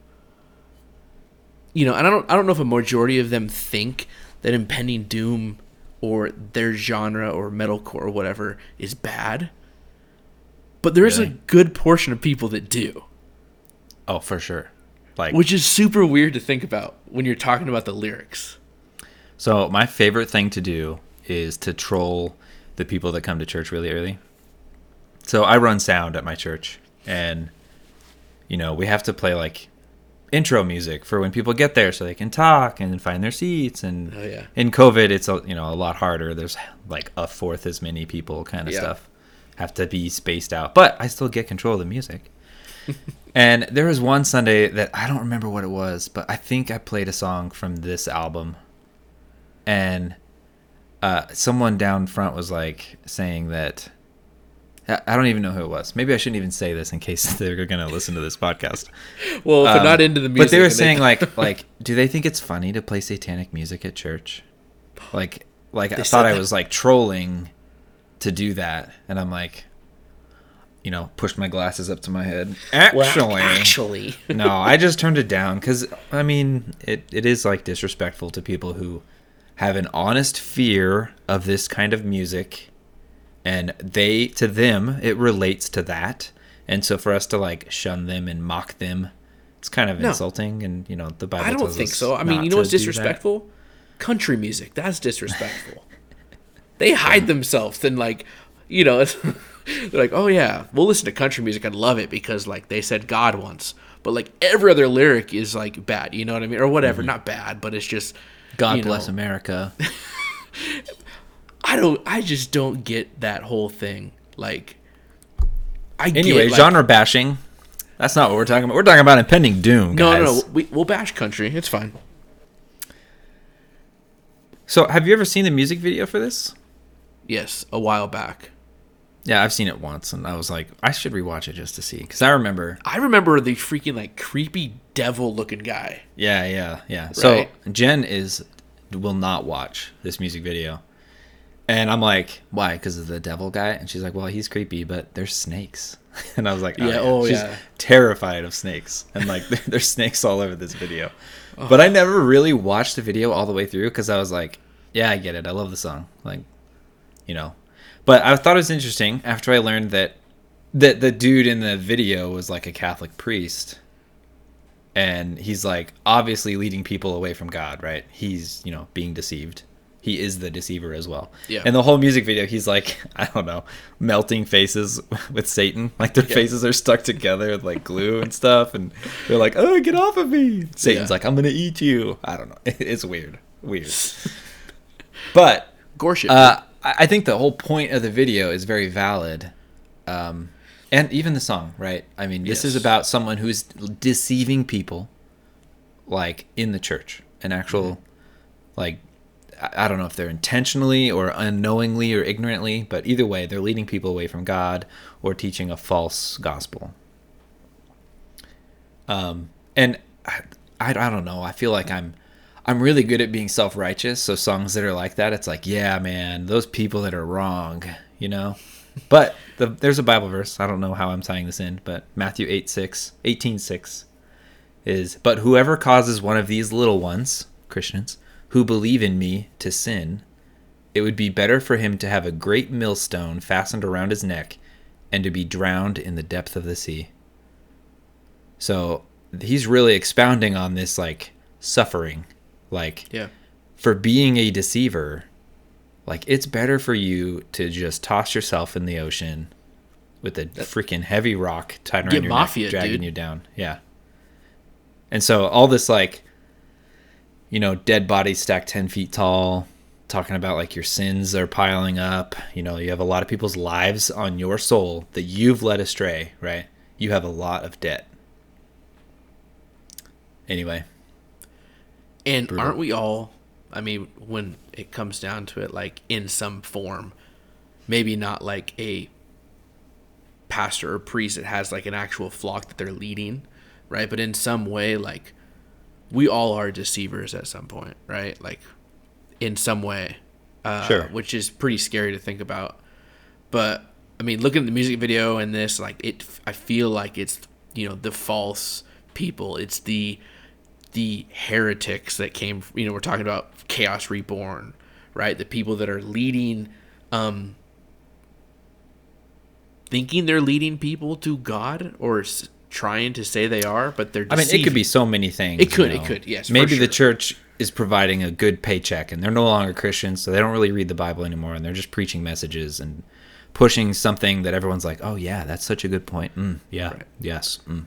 you know. And I don't I don't know if a majority of them think that Impending Doom or their genre or metalcore or whatever is bad. But there is really? a good portion of people that do. Oh, for sure. Like, which is super weird to think about when you're talking about the lyrics. So my favorite thing to do is to troll the people that come to church really early. So I run sound at my church. And, you know, we have to play, like, intro music for when people get there so they can talk and find their seats. And oh, yeah. in COVID, it's, you know, a lot harder. There's, like, a fourth as many people kind of yeah. stuff. Have to be spaced out, but I still get control of the music. And there was one Sunday that I don't remember what it was, but I think I played a song from this album, and uh, someone down front was like saying that I don't even know who it was. Maybe I shouldn't even say this in case they're going to listen to this podcast. Well, if um, they're not into the music, but they were saying they... like, like, do they think it's funny to play satanic music at church? Like, like they I thought I that... was like trolling. To do that, and I'm like, you know, pushed my glasses up to my head. Actually, well, actually, no, I just turned it down because I mean, it, it is like disrespectful to people who have an honest fear of this kind of music, and they to them it relates to that, and so for us to like shun them and mock them, it's kind of no. insulting. And you know, the Bible. I don't tells think us so. I mean, you know what's disrespectful? Country music. That's disrespectful. They hide themselves and like, you know, it's, they're like, oh yeah, we'll listen to country music and love it because like they said God once, but like every other lyric is like bad, you know what I mean, or whatever, mm-hmm. not bad, but it's just God bless know. America. I don't, I just don't get that whole thing. Like, I anyway, get, genre like, bashing. That's not what we're talking about. We're talking about Impending Doom, guys. No, no, no. We, we'll bash country. It's fine. So, have you ever seen the music video for this? Yes, a while back. Yeah, I've seen it once, and I was like, I should rewatch it just to see, because I remember. I remember the freaking like creepy devil-looking guy. Yeah, yeah, yeah. Right? So Jen is will not watch this music video, and I'm like, why? Because of the devil guy, and she's like, well, he's creepy, but there's snakes, and I was like, oh, yeah, yeah. oh she's yeah, terrified of snakes, and like there's snakes all over this video, oh. but I never really watched the video all the way through because I was like, yeah, I get it, I love the song, like. You know, but I thought it was interesting after I learned that that the dude in the video was like a Catholic priest, And he's like obviously leading people away from God, right? He's, you know, being deceived. He is the deceiver as well. Yeah. And the whole music video, he's like, I don't know, melting faces with Satan. Like their yeah. faces are stuck together with like glue and stuff. And they're like, oh, get off of me. Satan's yeah. like, I'm going to eat you. I don't know. It's weird. Weird. But Gorship. Uh, I think the whole point of the video is very valid. Um, and even the song, right? I mean, this yes. is about someone who's deceiving people like in the church. An actual mm-hmm. like... I don't know if they're intentionally or unknowingly or ignorantly, but either way, they're leading people away from God or teaching a false gospel. Um, and I, I don't know. I feel like I'm, I'm really good at being self-righteous. So songs that are like that, it's like, yeah, man, those people that are wrong, you know, but the, there's a Bible verse. I don't know how I'm tying this in, but Matthew eight, six, eighteen, six is, but whoever causes one of these little ones, Christians, who believe in me to sin, it would be better for him to have a great millstone fastened around his neck and to be drowned in the depth of the sea. So he's really expounding on this, like, suffering. Like, yeah. for being a deceiver, like, it's better for you to just toss yourself in the ocean with a That's... freaking heavy rock tied around Get your mafia, neck, dragging dude. You down. Yeah. And so all this, like... you know, dead bodies stacked ten feet tall, talking about like your sins are piling up. You know, you have a lot of people's lives on your soul that you've led astray, right? You have a lot of debt. Anyway. And brutal. Aren't we all, I mean, when it comes down to it, like in some form, maybe not like a pastor or priest that has like an actual flock that they're leading, right? But in some way, like, we all are deceivers at some point, right? Like, in some way, uh, sure. which is pretty scary to think about. But I mean, looking at the music video and this, like, it, I feel like it's, you know, the false people. It's the the heretics that came. You know, we're talking about Chaos Reborn, right? The people that are leading, um, thinking they're leading people to God or. Trying to say they are, but they're deceiving. I mean, it could be so many things. It could, you know? It could, yes. Maybe for sure. The church is providing a good paycheck, and they're no longer Christians, so they don't really read the Bible anymore, and they're just preaching messages and pushing something that everyone's like, oh, yeah, that's such a good point. Mm, yeah, right. yes. Mm.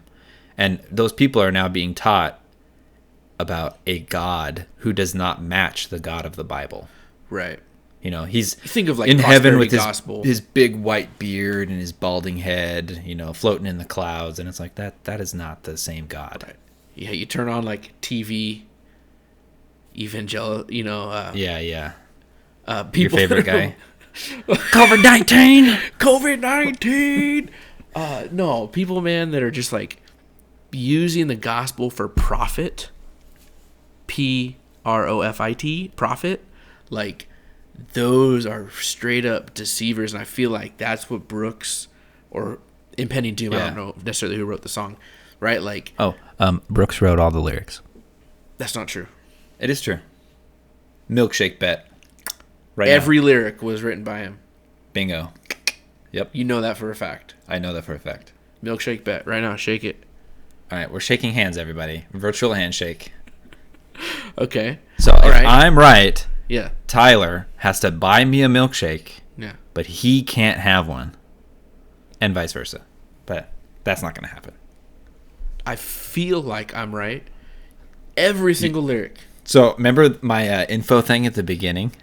And those people are now being taught about a God who does not match the God of the Bible. Right. You know, he's think of like in heaven with his, his big white beard and his balding head, you know, floating in the clouds. And it's like, that that is not the same God. Right. Yeah, you turn on like T V, evangelical, you know. Uh, yeah, yeah. Uh, people Your favorite guy? COVID nineteen! COVID nineteen! uh, no, people, man, that are just like using the gospel for profit. P R O F I T, profit. Like... those are straight up deceivers, and I feel like that's what Brooks or Impending Doom, yeah. I don't know necessarily who wrote the song, right? Like, oh, um, Brooks wrote all the lyrics. That's not true. It is true. Milkshake bet. Right. Every now. lyric was written by him. Bingo. Yep. You know that for a fact. I know that for a fact. Milkshake bet. Right now, shake it. All right, we're shaking hands, everybody. Virtual handshake. Okay. So all if right. I'm right. Yeah. Tyler has to buy me a milkshake. Yeah. But he can't have one. And vice versa. But that's not going to happen. I feel like I'm right. Every single you, lyric. So remember my uh, info thing at the beginning?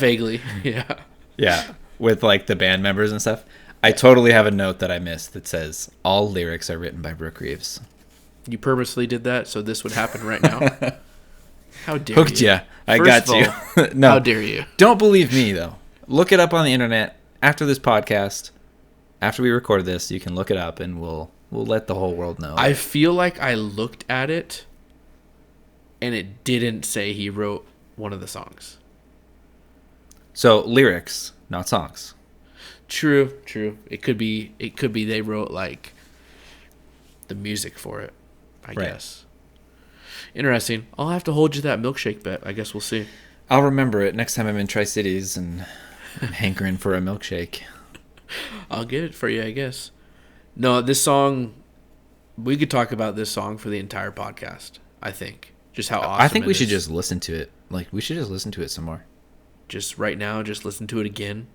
Vaguely. Yeah. Yeah. With like the band members and stuff. I totally have a note that I missed that says all lyrics are written by Brooke Reeves. You purposely did that so this would happen right now. How dare Hooked you? Hooked ya. I First got all, you. No. How dare you? Don't believe me, though. Look it up on the internet. After this podcast, after we record this, you can look it up, and we'll we'll let the whole world know. I feel like I looked at it, and it didn't say he wrote one of the songs. So lyrics, not songs. True, true. It could be. It could be they wrote like the music for it. I right. guess. Interesting. I'll have to hold you that milkshake bet. I guess we'll see. I'll remember it next time I'm in Tri-Cities and I'm hankering for a milkshake. I'll get it for you, I guess. No, this song, we could talk about this song for the entire podcast, I think. Just how awesome it is. I think we should just listen to it. Like, we should just listen to it some more. Just right now, just listen to it again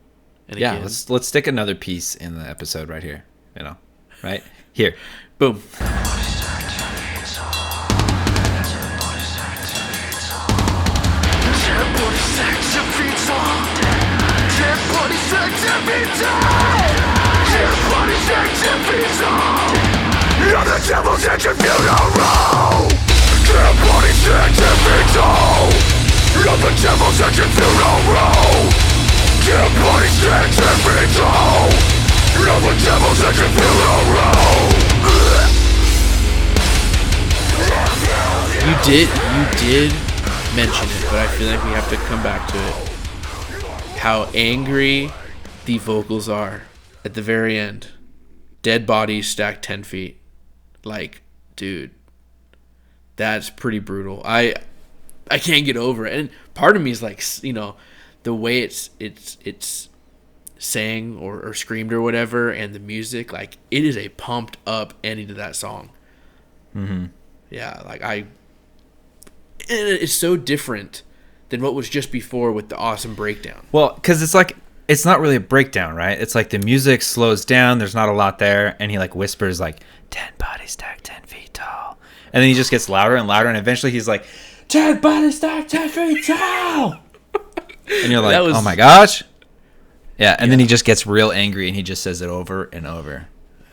and again. Yeah, let's let's stick another piece in the episode right here, you know, right here. Boom. You did, you did mention it, but I feel like we have to come back to it. How angry the vocals are at the very end. Dead bodies stacked ten feet. Like, dude, that's pretty brutal. I I can't get over it. And part of me is like, you know, the way it's it's it's sang or, or screamed or whatever, and the music, like, it is a pumped up ending to that song. Mm-hmm. Yeah, like I it's so different than what was just before with the awesome breakdown. Well, because it's like, it's not really a breakdown, right? It's like the music slows down. There's not a lot there. And he like whispers like, ten bodies stacked ten feet tall. And then he just gets louder and louder. And eventually he's like, ten bodies stacked ten feet tall. And you're like, was... oh my gosh. Yeah. And yeah. then he just gets real angry and he just says it over and over.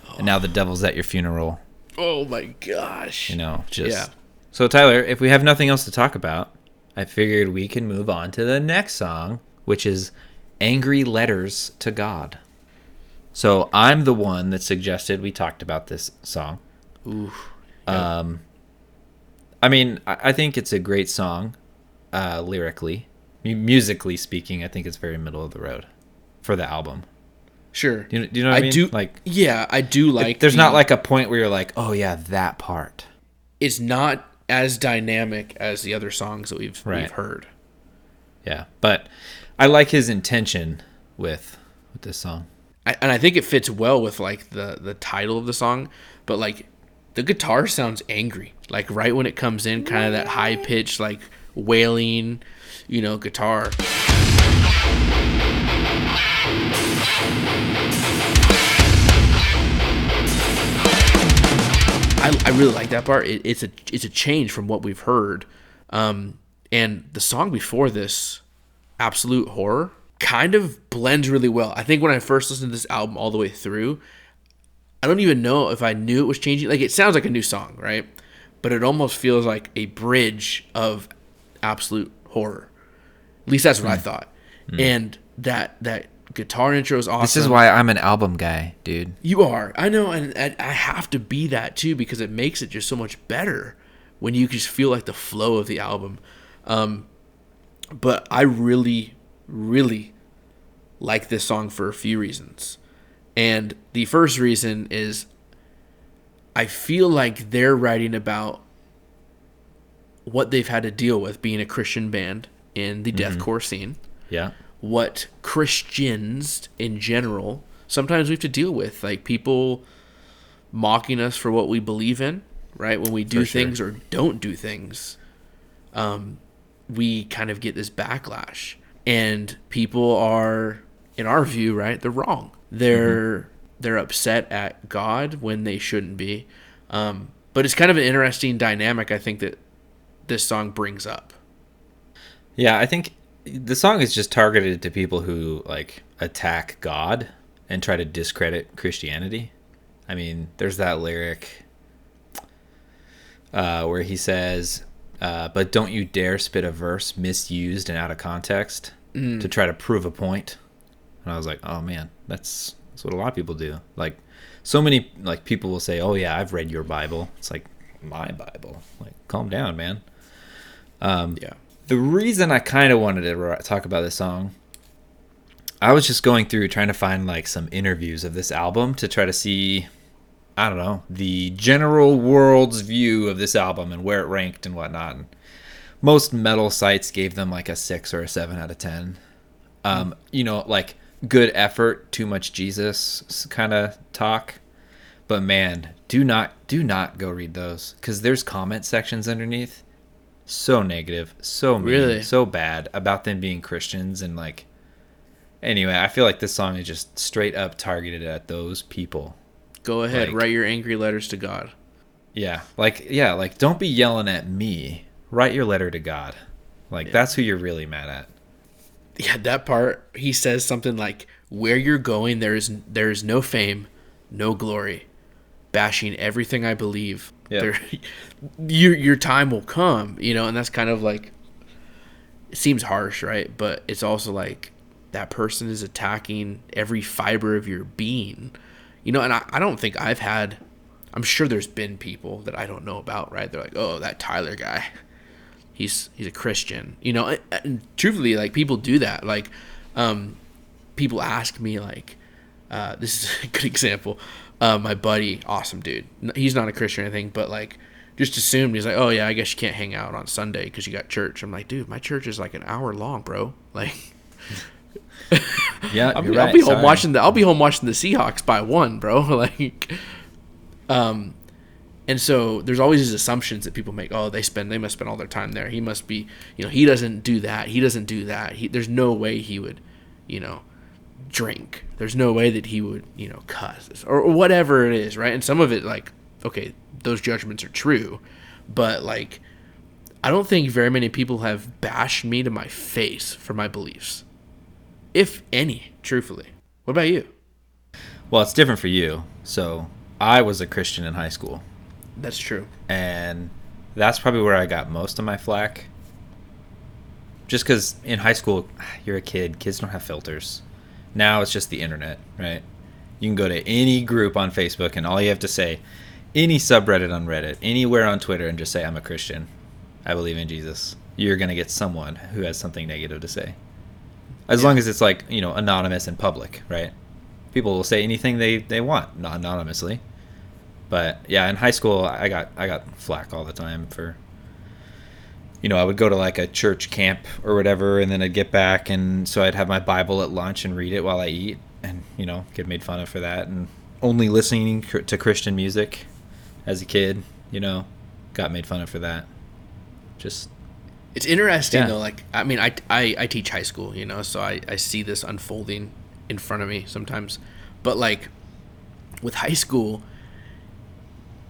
Oh. And now the devil's at your funeral. Oh my gosh. You know, just. Yeah. So Tyler, if we have nothing else to talk about, I figured we can move on to the next song, which is Angry Letters to God. So I'm the one that suggested we talked about this song. Ooh. Yep. Um, I mean, I think it's a great song, uh, lyrically. M- musically speaking, I think it's very middle of the road for the album. Sure. Do you, do you know what I, I mean? Do, like, yeah, I do like it, There's the, not like a point where you're like, oh yeah, that part. It's not as dynamic as the other songs that we've right. we've heard. Yeah, but I like his intention with with this song. I, and I think it fits well with like the, the title of the song, but like the guitar sounds angry. Like right when it comes in, kind of that high pitched like wailing, you know, guitar. I, I really like that part. It, it's a it's a change from what we've heard, um, and the song before this, Absolute Horror, kind of blends really well. I think when I first listened to this album all the way through, I don't even know if I knew it was changing. Like, it sounds like a new song, right? But it almost feels like a bridge of Absolute Horror. At least that's what mm. I thought. Mm. And that that. guitar intro is awesome. This is why I'm an album guy, dude. You are. I know, and, and I have to be that too, because it makes it just so much better when you just feel like the flow of the album. Um, but I really, really like this song for a few reasons. And the first reason is I feel like they're writing about what they've had to deal with being a Christian band in the mm-hmm. deathcore scene. Yeah. What Christians in general sometimes we have to deal with, like people mocking us for what we believe in, right? When we do for things sure. or don't do things, um, we kind of get this backlash, and people are, in our view, right? They're wrong. They're mm-hmm. they're upset at God when they shouldn't be. Um, but it's kind of an interesting dynamic, I think, that this song brings up. Yeah, I think. The song is just targeted to people who like attack God and try to discredit Christianity. I mean, there's that lyric uh, where he says, uh, but don't you dare spit a verse misused and out of context mm. to try to prove a point. And I was like, oh man, that's, that's what a lot of people do. Like so many like people will say, oh yeah, I've read your Bible. It's like my Bible, like calm down, man. Um, yeah. The reason I kind of wanted to talk about this song, I was just going through trying to find like some interviews of this album to try to see, I don't know, the general world's view of this album and where it ranked and whatnot. And most metal sites gave them like a six or a seven out of ten. Um, you know, like good effort, too much Jesus kind of talk. But man, do not do not go read those, because there's comment sections underneath, so negative, so mean, really? so bad about them being Christians and like. Anyway, I feel like this song is just straight up targeted at those people. Go ahead, like, write your angry letters to God. Yeah, like yeah, like don't be yelling at me. Write your letter to God. Like yeah. That's who you're really mad at. Yeah, that part, he says something like, where you're going, there is there is no fame, no glory, bashing everything I believe. Yep. There, your, your time will come, you know, and that's kind of like, it seems harsh, right? But it's also like that person is attacking every fiber of your being, you know, and I, I don't think I've had, I'm sure there's been people that I don't know about, right? They're like, oh, that Tyler guy. He's he's a Christian, you know. And, and truthfully, like people do that. Like, um, people ask me, like, uh, this is a good example. Uh, my buddy, awesome dude. He's not a Christian or anything, but like, just assumed he's like, oh yeah, I guess you can't hang out on Sunday because you got church. I'm like, dude, my church is like an hour long, bro. Like, yeah, I'll be, right. I'll be home Sorry. watching the I'll be home watching the Seahawks by one, bro. Like, um. And so there's always these assumptions that people make. Oh, they spend, they must spend all their time there. He must be, you know, he doesn't do that. He doesn't do that. He, there's no way he would, you know, drink. There's no way that he would, you know, cuss or, or whatever it is, right? And some of it, like, okay, those judgments are true, but like, I don't think very many people have bashed me to my face for my beliefs, if any, truthfully. What about you? Well, it's different for you. So I was a Christian in high school. That's true. And that's probably where I got most of my flack. Just because in high school, you're a kid. Kids don't have filters. Now it's just the internet, right? You can go to any group on Facebook and all you have to say, any subreddit on Reddit, anywhere on Twitter, and just say, I'm a Christian. I believe in Jesus. You're going to get someone who has something negative to say. As yeah. long as it's like, you know, anonymous and public, right? People will say anything they, they want, not anonymously. But yeah, in high school, I got I got flack all the time for, you know, I would go to like a church camp or whatever, and then I'd get back, and so I'd have my Bible at lunch and read it while I eat, and you know, get made fun of for that, and only listening to Christian music as a kid, you know, got made fun of for that. Just it's interesting yeah. though. Like I mean, I, I I teach high school, you know, so I I see this unfolding in front of me sometimes, but like with high school.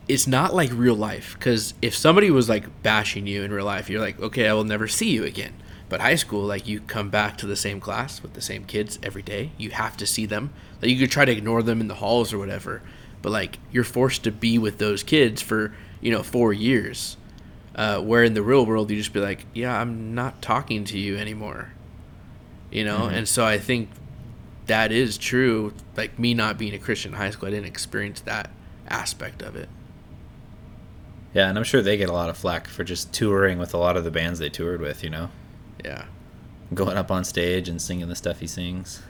It's not like real life, because if somebody was like bashing you in real life, you're like, okay, I will never see you again. But high school, like you come back to the same class with the same kids every day. You have to see them. Like you could try to ignore them in the halls or whatever, but like you're forced to be with those kids for, you know, four years. Uh, where in the real world, you just be like, yeah, I'm not talking to you anymore, you know? Mm-hmm. And so I think that is true. Like me not being a Christian in high school, I didn't experience that aspect of it. Yeah, and I'm sure they get a lot of flack for just touring with a lot of the bands they toured with, you know? Yeah. Going up on stage and singing the stuff he sings.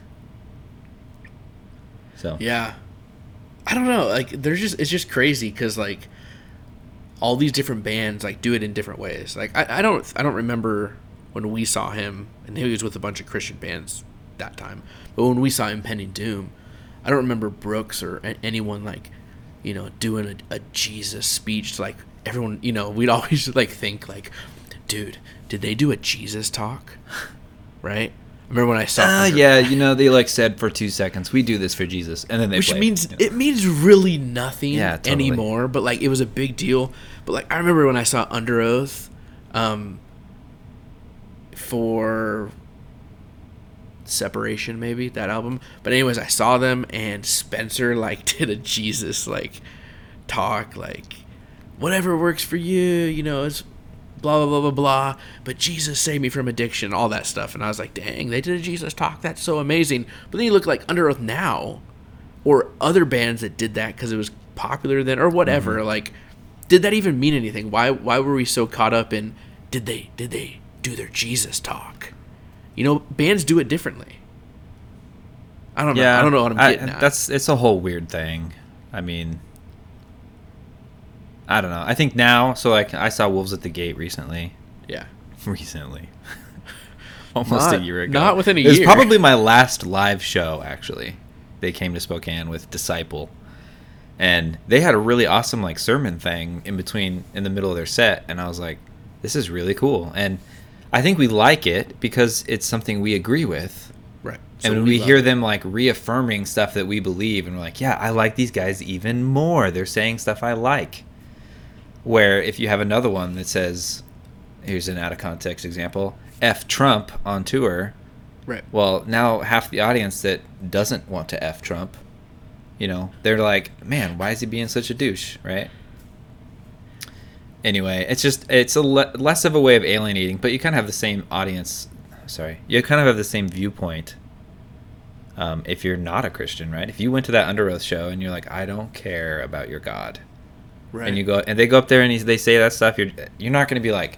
So. Yeah. I don't know. Like, there's just, it's just crazy because, like, all these different bands, like, do it in different ways. Like, I, I don't I don't remember when we saw him, and he was with a bunch of Christian bands that time, but when we saw Impending Doom, I don't remember Brooks or anyone, like, you know, doing a, a Jesus speech, like, everyone, you know, we'd always like think like, dude, did they do a Jesus talk? Right? I remember when I saw uh, under- yeah, you know, they like said for two seconds, we do this for Jesus, and then they Which played, means you know. It means really nothing yeah, totally. anymore, but like it was a big deal. But like I remember when I saw Underoath um for Separation, maybe, that album. But anyways, I saw them and Spencer like did a Jesus like talk, like whatever works for you, you know, it's blah, blah, blah, blah, blah, but Jesus saved me from addiction, all that stuff. And I was like, dang, they did a Jesus talk. That's so amazing. But then you look like Underoath now or other bands that did that because it was popular then or whatever. Mm-hmm. Like, did that even mean anything? Why Why were we so caught up in did they did they do their Jesus talk? You know, bands do it differently. I don't yeah, know. I don't know what I'm getting I, at. That's, it's a whole weird thing. I mean... I don't know. I think now, so like I saw Wolves at the Gate recently. Yeah. Recently. Almost not, a year ago. Not within a year. It was year. probably my last live show, actually. They came to Spokane with Disciple. And they had a really awesome like sermon thing in between, in the middle of their set, and I was like, this is really cool. And I think we like it because it's something we agree with. Right. So and when we, we hear them like reaffirming stuff that we believe, and we're like, yeah, I like these guys even more. They're saying stuff I like. Where if you have another one that says, here's an out of context example, F Trump on tour. Right. Well, now half the audience that doesn't want to F Trump, you know, they're like, man, why is he being such a douche, right? Anyway, it's just, it's a le- less of a way of alienating, but you kind of have the same audience, sorry, you kind of have the same viewpoint um, if you're not a Christian, right? If you went to that Underoath show and you're like, I don't care about your God. Right. And you go, and they go up there and he, they say that stuff, you're you're not going to be like,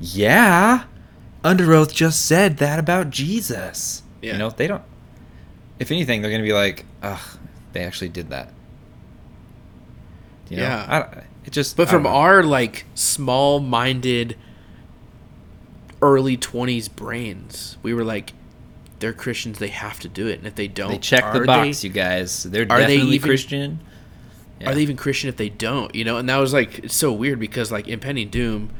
yeah, Underoath just said that about Jesus. Yeah. You know, they don't, if anything, they're going to be like, ugh, they actually did that. You know? Yeah. I don't, it just, but I from our like small-minded early twenties brains, we were like, they're Christians, they have to do it. And if they don't, they check the box, they, you guys. They're definitely they even, Christian. Yeah. Are they even Christian if they don't? You know, and that was like, it's so weird because like Impending Doom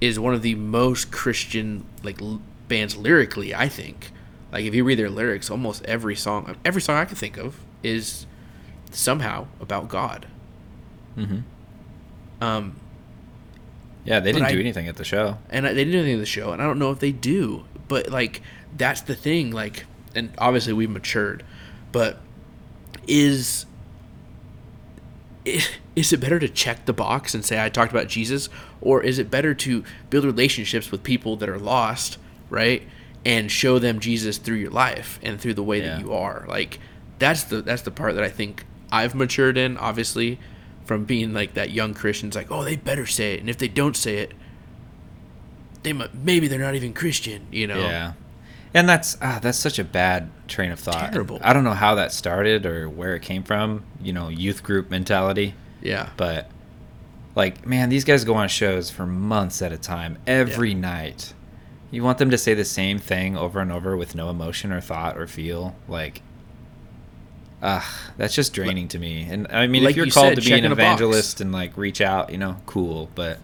is one of the most Christian like l- bands lyrically, I think. Like if you read their lyrics, almost every song, every song I can think of is somehow about God. Mm-hmm. Um, yeah, they didn't do I, anything at the show. And I, they didn't do anything at the show, and I don't know if they do. But, like, that's the thing. Like, and obviously we've matured. But is, is it better to check the box and say, I talked about Jesus? Or is it better to build relationships with people that are lost, right? And show them Jesus through your life and through the way yeah. that you are. Like, that's the that's the part that I think I've matured in, obviously, from being like that young Christian's like, oh, they better say it. And if they don't say it, they might, maybe they're not even Christian, you know? Yeah. And that's ah, that's such a bad train of thought. Terrible. I don't know how that started or where it came from, you know, youth group mentality. Yeah. But, like, man, these guys go on shows for months at a time, every yeah. night. You want them to say the same thing over and over with no emotion or thought or feel, like, ugh, that's just draining like, to me. And I mean, like if you're you called said, to be an evangelist and like reach out, you know, cool. But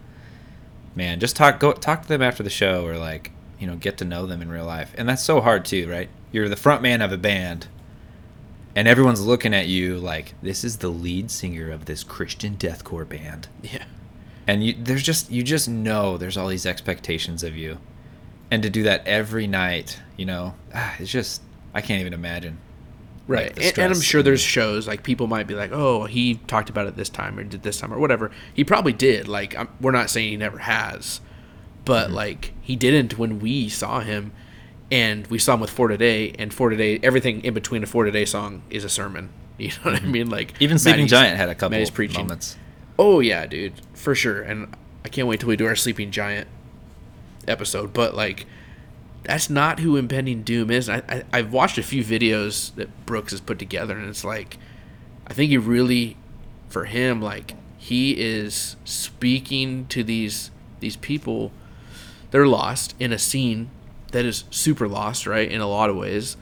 man, just talk, go talk to them after the show, or like, you know, get to know them in real life. And that's so hard too, right? You're the front man of a band, and everyone's looking at you like, this is the lead singer of this Christian deathcore band. Yeah. And you, there's just, you just know there's all these expectations of you. And to do that every night, you know, it's just, I can't even imagine. Right, like and, and I'm sure there's shows, like, people might be like, oh, he talked about it this time or did this time or whatever. He probably did. Like, I'm, we're not saying he never has. But, mm-hmm. like, he didn't when we saw him. And we saw him with For Today. And For Today, everything in between a For Today song is a sermon. You know what mm-hmm. I mean? Like, even Sleeping Giant had a couple of moments. Oh, yeah, dude. For sure. And I can't wait till we do our Sleeping Giant episode. But, like, that's not who Impending Doom is. I, I, I've watched a few videos that Brooks has put together, and it's like, I think he really, for him, like, he is speaking to these these people that are lost in a scene that is super lost, right, in a lot of ways,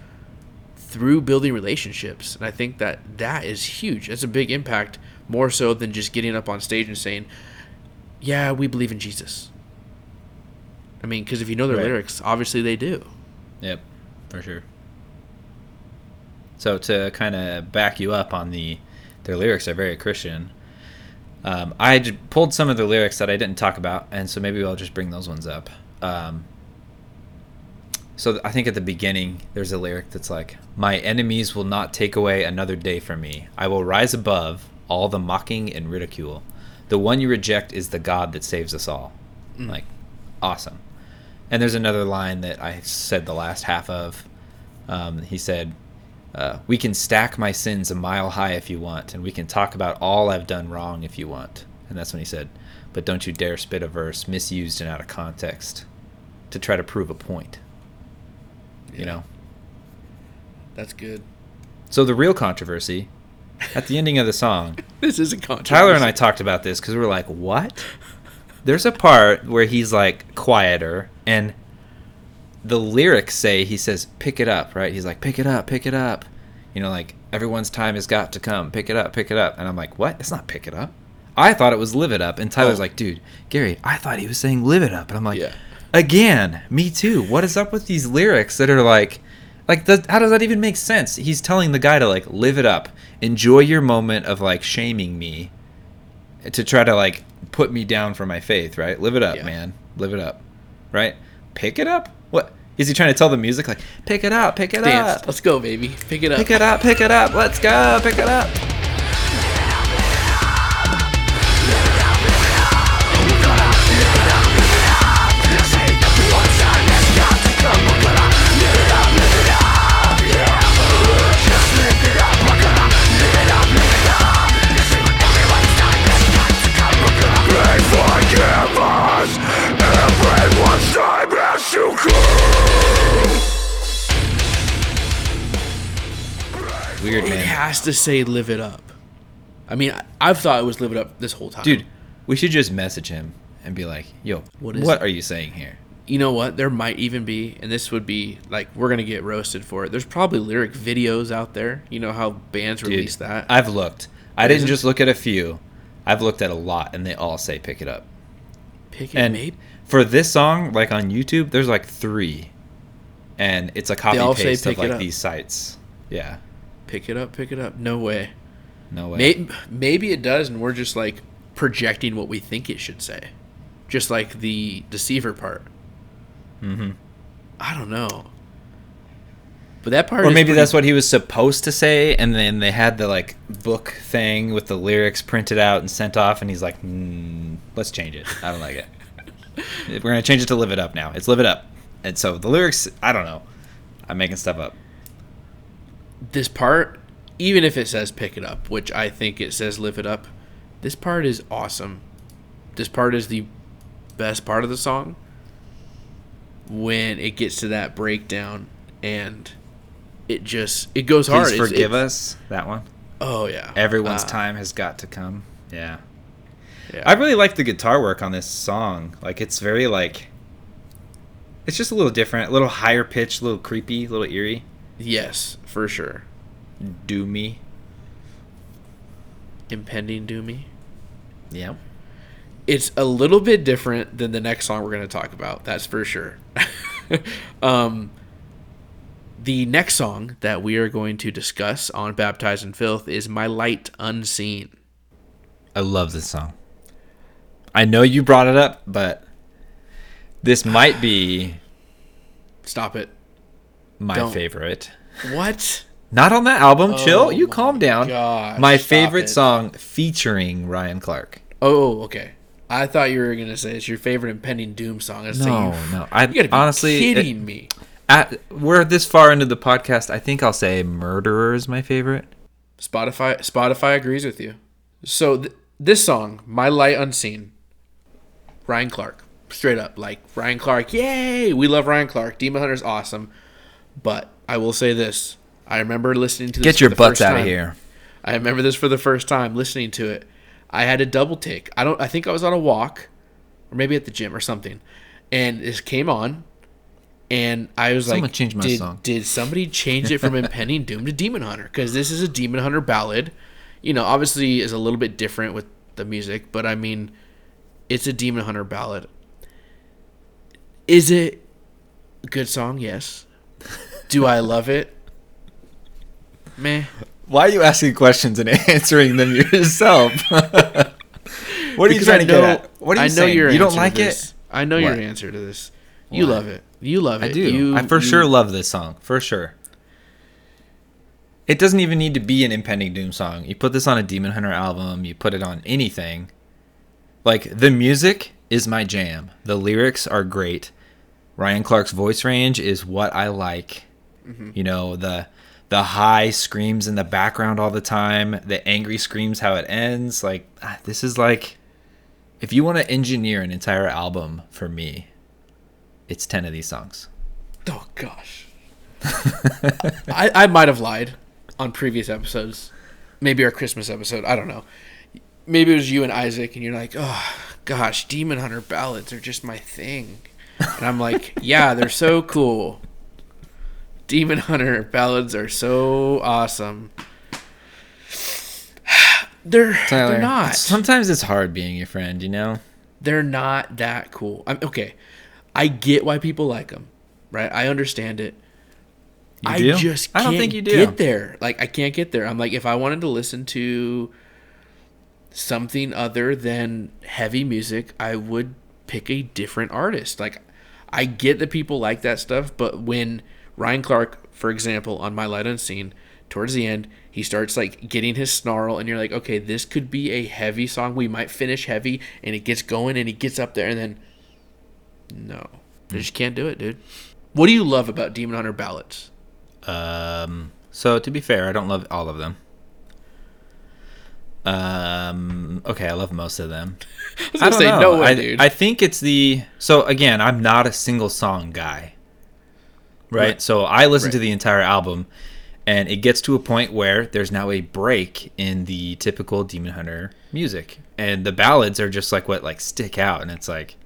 through building relationships. And I think that that is huge. That's a big impact, more so than just getting up on stage and saying, yeah, we believe in Jesus. I mean, because if you know their right. lyrics, obviously they do. Yep, for sure. So to kind of back you up on the, their lyrics are very Christian. Um, I j- pulled some of the lyrics that I didn't talk about, and so maybe I'll just bring those ones up. Um, so I think at the beginning, there's a lyric that's like, my enemies will not take away another day from me. I will rise above all the mocking and ridicule. The one you reject is the God that saves us all. Mm. Like, awesome. And there's another line that I said the last half of. Um, he said, uh, we can stack my sins a mile high if you want, and we can talk about all I've done wrong if you want. And that's when he said, but don't you dare spit a verse misused and out of context to try to prove a point. Yeah. You know? That's good. So the real controversy, at the ending of the song, this is a controversy. Tyler and I talked about this because we were like, what? There's a part where he's, like, quieter, and the lyrics say, he says, pick it up, right? He's like, pick it up, pick it up. you know, like, everyone's time has got to come. Pick it up, pick it up. And I'm like, what? It's not pick it up. I thought it was live it up. And Tyler's oh. like, dude, Gary, I thought he was saying live it up. And I'm like, yeah. again, me too. What is up with these lyrics that are like, like, the, how does that even make sense? He's telling the guy to, like, live it up. Enjoy your moment of, like, shaming me to try to, like, put me down for my faith, right? Live it up, yeah. man. Live it up, right? Pick it up? What? Is he trying to tell the music, like, pick it up, pick it Dance. up. Let's go, baby. Pick it up. Pick it up, pick it up. Let's go. Pick it up. Weird, man. It has to say live it up. I mean, I, I've thought it was live it up this whole time. Dude, we should just message him and be like, yo, what, is what are you saying here? You know what? There might even be, and this would be, like, we're going to get roasted for it. There's probably lyric videos out there. You know how bands Dude, release that? I've looked. I didn't just look at a few. I've looked at a lot, and they all say pick it up. Pick it up. And for this song, like, on YouTube, there's, like, three. And it's a copy-paste of, like, these sites. Yeah. Pick it up, pick it up. No way. No way. Maybe, maybe it does, and we're just, like, projecting what we think it should say. Just like the Deceiver part. Mm-hmm. I don't know. But that part or is maybe pretty... that's what he was supposed to say, and then they had the, like, book thing with the lyrics printed out and sent off, and he's like, mm, let's change it. I don't like it. We're going to change it to live it up now. It's live it up. And so the lyrics, I don't know. I'm making stuff up. This part, even if it says pick it up, which I think it says live it up, this part is awesome. This part is the best part of the song when it gets to that breakdown and it just, it goes hard. Please forgive us, that one. Oh, yeah. Everyone's uh, time has got to come. Yeah. yeah. I really like the guitar work on this song. Like, it's very, like, it's just a little different, a little higher pitched, a little creepy, a little eerie. Yes, for sure. Doomy. Impending Doomy. Yeah. It's a little bit different than the next song we're going to talk about. That's for sure. um, the next song that we are going to discuss on Baptized in Filth is My Light Unseen. I love this song. I know you brought it up, but this might be... Stop it. My Don't. favorite. What? Not on that album. Oh, Chill. You calm down. Gosh, my favorite it. song featuring Ryan Clark. Oh, okay. I thought you were gonna say it's your favorite Impending Doom song. I was no, saying, no. I you gotta be honestly kidding it, me. At, we're this far into the podcast. I think I'll say Murderer is my favorite. Spotify. Spotify agrees with you. So th- this song, My Light Unseen, Ryan Clark, straight up like Ryan Clark. Yay! We love Ryan Clark. Demon Hunter's awesome. But I will say this. I remember listening to this Get your for the butts first out time. of here. I remember this for the first time, listening to it. I had a double take. I don't I think I was on a walk or maybe at the gym or something. And this came on and I was Someone like changed my did, song. did somebody change it from Impending Doom to Demon Hunter? Because this is a Demon Hunter ballad. You know, obviously is a little bit different with the music, but I mean it's a Demon Hunter ballad. Is it a good song? Yes. Do I love it? Meh. Why are you asking questions and answering them yourself? What are you trying to get at? What are you saying? You don't like it? I know your answer to this. You love it. You love it. I do. I for sure love this song. For sure. It doesn't even need to be an Impending Doom song. You put this on a Demon Hunter album. You put it on anything. Like, the music is my jam. The lyrics are great. Ryan Clark's voice range is what I like. Mm-hmm. You know, the the high screams in the background all the time, the angry screams how it ends. Like, this is like, if you want to engineer an entire album for me, it's ten of these songs. Oh, gosh. I, I might have lied on previous episodes. Maybe our Christmas episode. I don't know. Maybe it was you and Isaac, and you're like, oh, gosh, Demon Hunter ballads are just my thing. And I'm like, yeah, they're so cool. Demon Hunter ballads are so awesome. They're Tyler, they're not. It's, sometimes it's hard being your friend, you know? They're not that cool. I'm, okay, I get why people like them, right? I understand it. You I do? just can't I don't think you do. get there. Like, I can't get there. I'm like, if I wanted to listen to something other than heavy music, I would pick a different artist. Like, I get that people like that stuff, but when Ryan Clark, for example, on My Light Unseen, towards the end, he starts, like, getting his snarl, and you're like, okay, this could be a heavy song. We might finish heavy, and it gets going, and he gets up there, and then, no. Mm. I just can't do it, dude. What do you love about Demon Hunter ballads? Um, so, to be fair, I don't love all of them. Um, okay, I love most of them. I was going to say, know. no way, I, dude. I think it's the... So, again, I'm not a single song guy, right? right. So, I listen right. to the entire album, and it gets to a point where there's now a break in the typical Demon Hunter music. And the ballads are just like what, like, stick out, and it's like...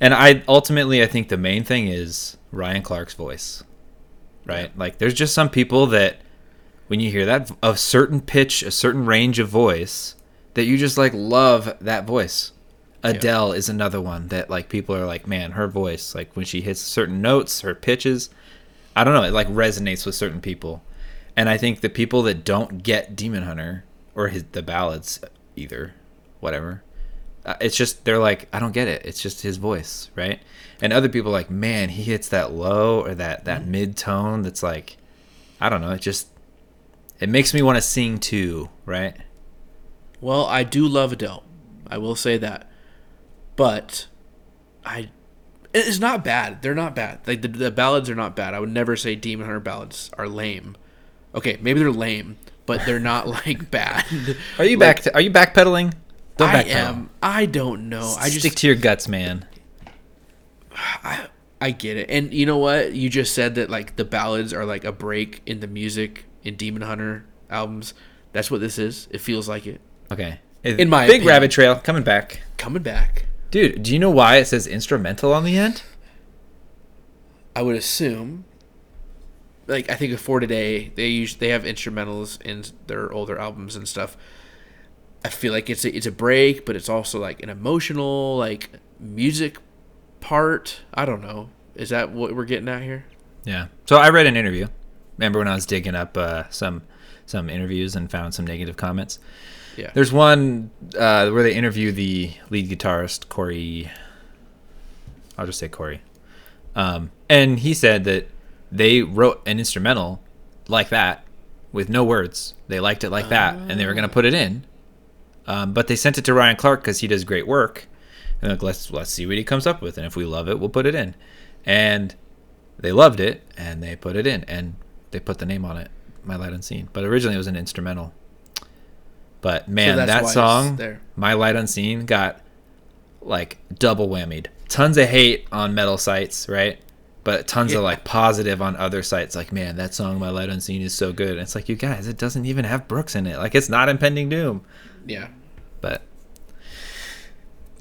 And I ultimately, I think the main thing is Ryan Clark's voice. Right? Like, there's just some people that when you hear that, a certain pitch, a certain range of voice, that you just, like, love that voice. Adele yeah. is another one that, like, people are like, man, her voice, like, when she hits certain notes, her pitches, I don't know, it, like, resonates with certain people. And I think the people that don't get Demon Hunter or his, the ballads either, whatever, it's just, they're like, I don't get it. It's just his voice, right? And other people are like, man, he hits that low or that, that mm-hmm. mid-tone that's like, I don't know, it just, it makes me want to sing too, right? Well, I do love Adele. I will say that. But I, it's not bad. They're not bad. Like, the, the ballads are not bad. I would never say Demon Hunter ballads are lame. Okay, maybe they're lame, but they're not, like, bad. Are you like, back? To, are you backpedaling? Don't I am. I don't know. I just stick to your guts, man. I I get it, and you know what? You just said that, like, the ballads are like a break in the music in Demon Hunter albums. That's what this is. It feels like it. Okay. In my big opinion. Rabbit trail coming back. Coming back, dude. Do you know why it says instrumental on the end? I would assume. Like, I think of For Today, they use they have instrumentals in their older albums and stuff. I feel like it's a, it's a break, but it's also like an emotional, like, music part. I don't know. Is that what we're getting at here? Yeah. So I read an interview. Remember when I was digging up uh, some some interviews and found some negative comments? Yeah. There's one uh, where they interview the lead guitarist, Corey. I'll just say Corey. Um, and he said that they wrote an instrumental like that with no words. They liked it like oh. that, and they were going to put it in. Um, but they sent it to Ryan Clark because he does great work. And like, let's let's see what he comes up with, and if we love it, we'll put it in. And they loved it, and they put it in, and they put the name on it, My Light Unseen. But originally it was an instrumental. But man, so that song, My Light Unseen, got like double whammied. Tons of hate on metal sites, right? But tons yeah. of like positive on other sites. Like, man, that song, My Light Unseen, is so good. And it's like, you guys, it doesn't even have Brooks in it. Like, it's not Impending Doom. Yeah. But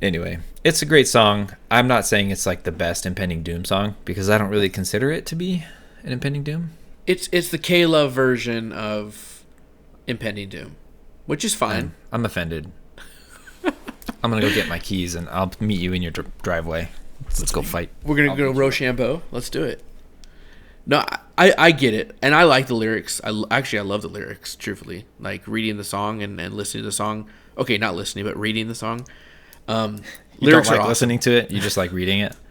anyway, it's a great song. I'm not saying it's like the best Impending Doom song because I don't really consider it to be an Impending Doom. It's it's the Kayla version of Impending Doom, which is fine. I'm, I'm offended. I'm going to go get my keys and I'll meet you in your dr- driveway. Let's, Let's go fight. We're going to go to Rochambeau. Let's do it. No, I, I get it, and I like the lyrics. I actually I love the lyrics, truthfully. Like reading the song and, and listening to the song. Okay, not listening, but reading the song. Um, you lyrics don't like are listening awesome. to it. You just like reading it. the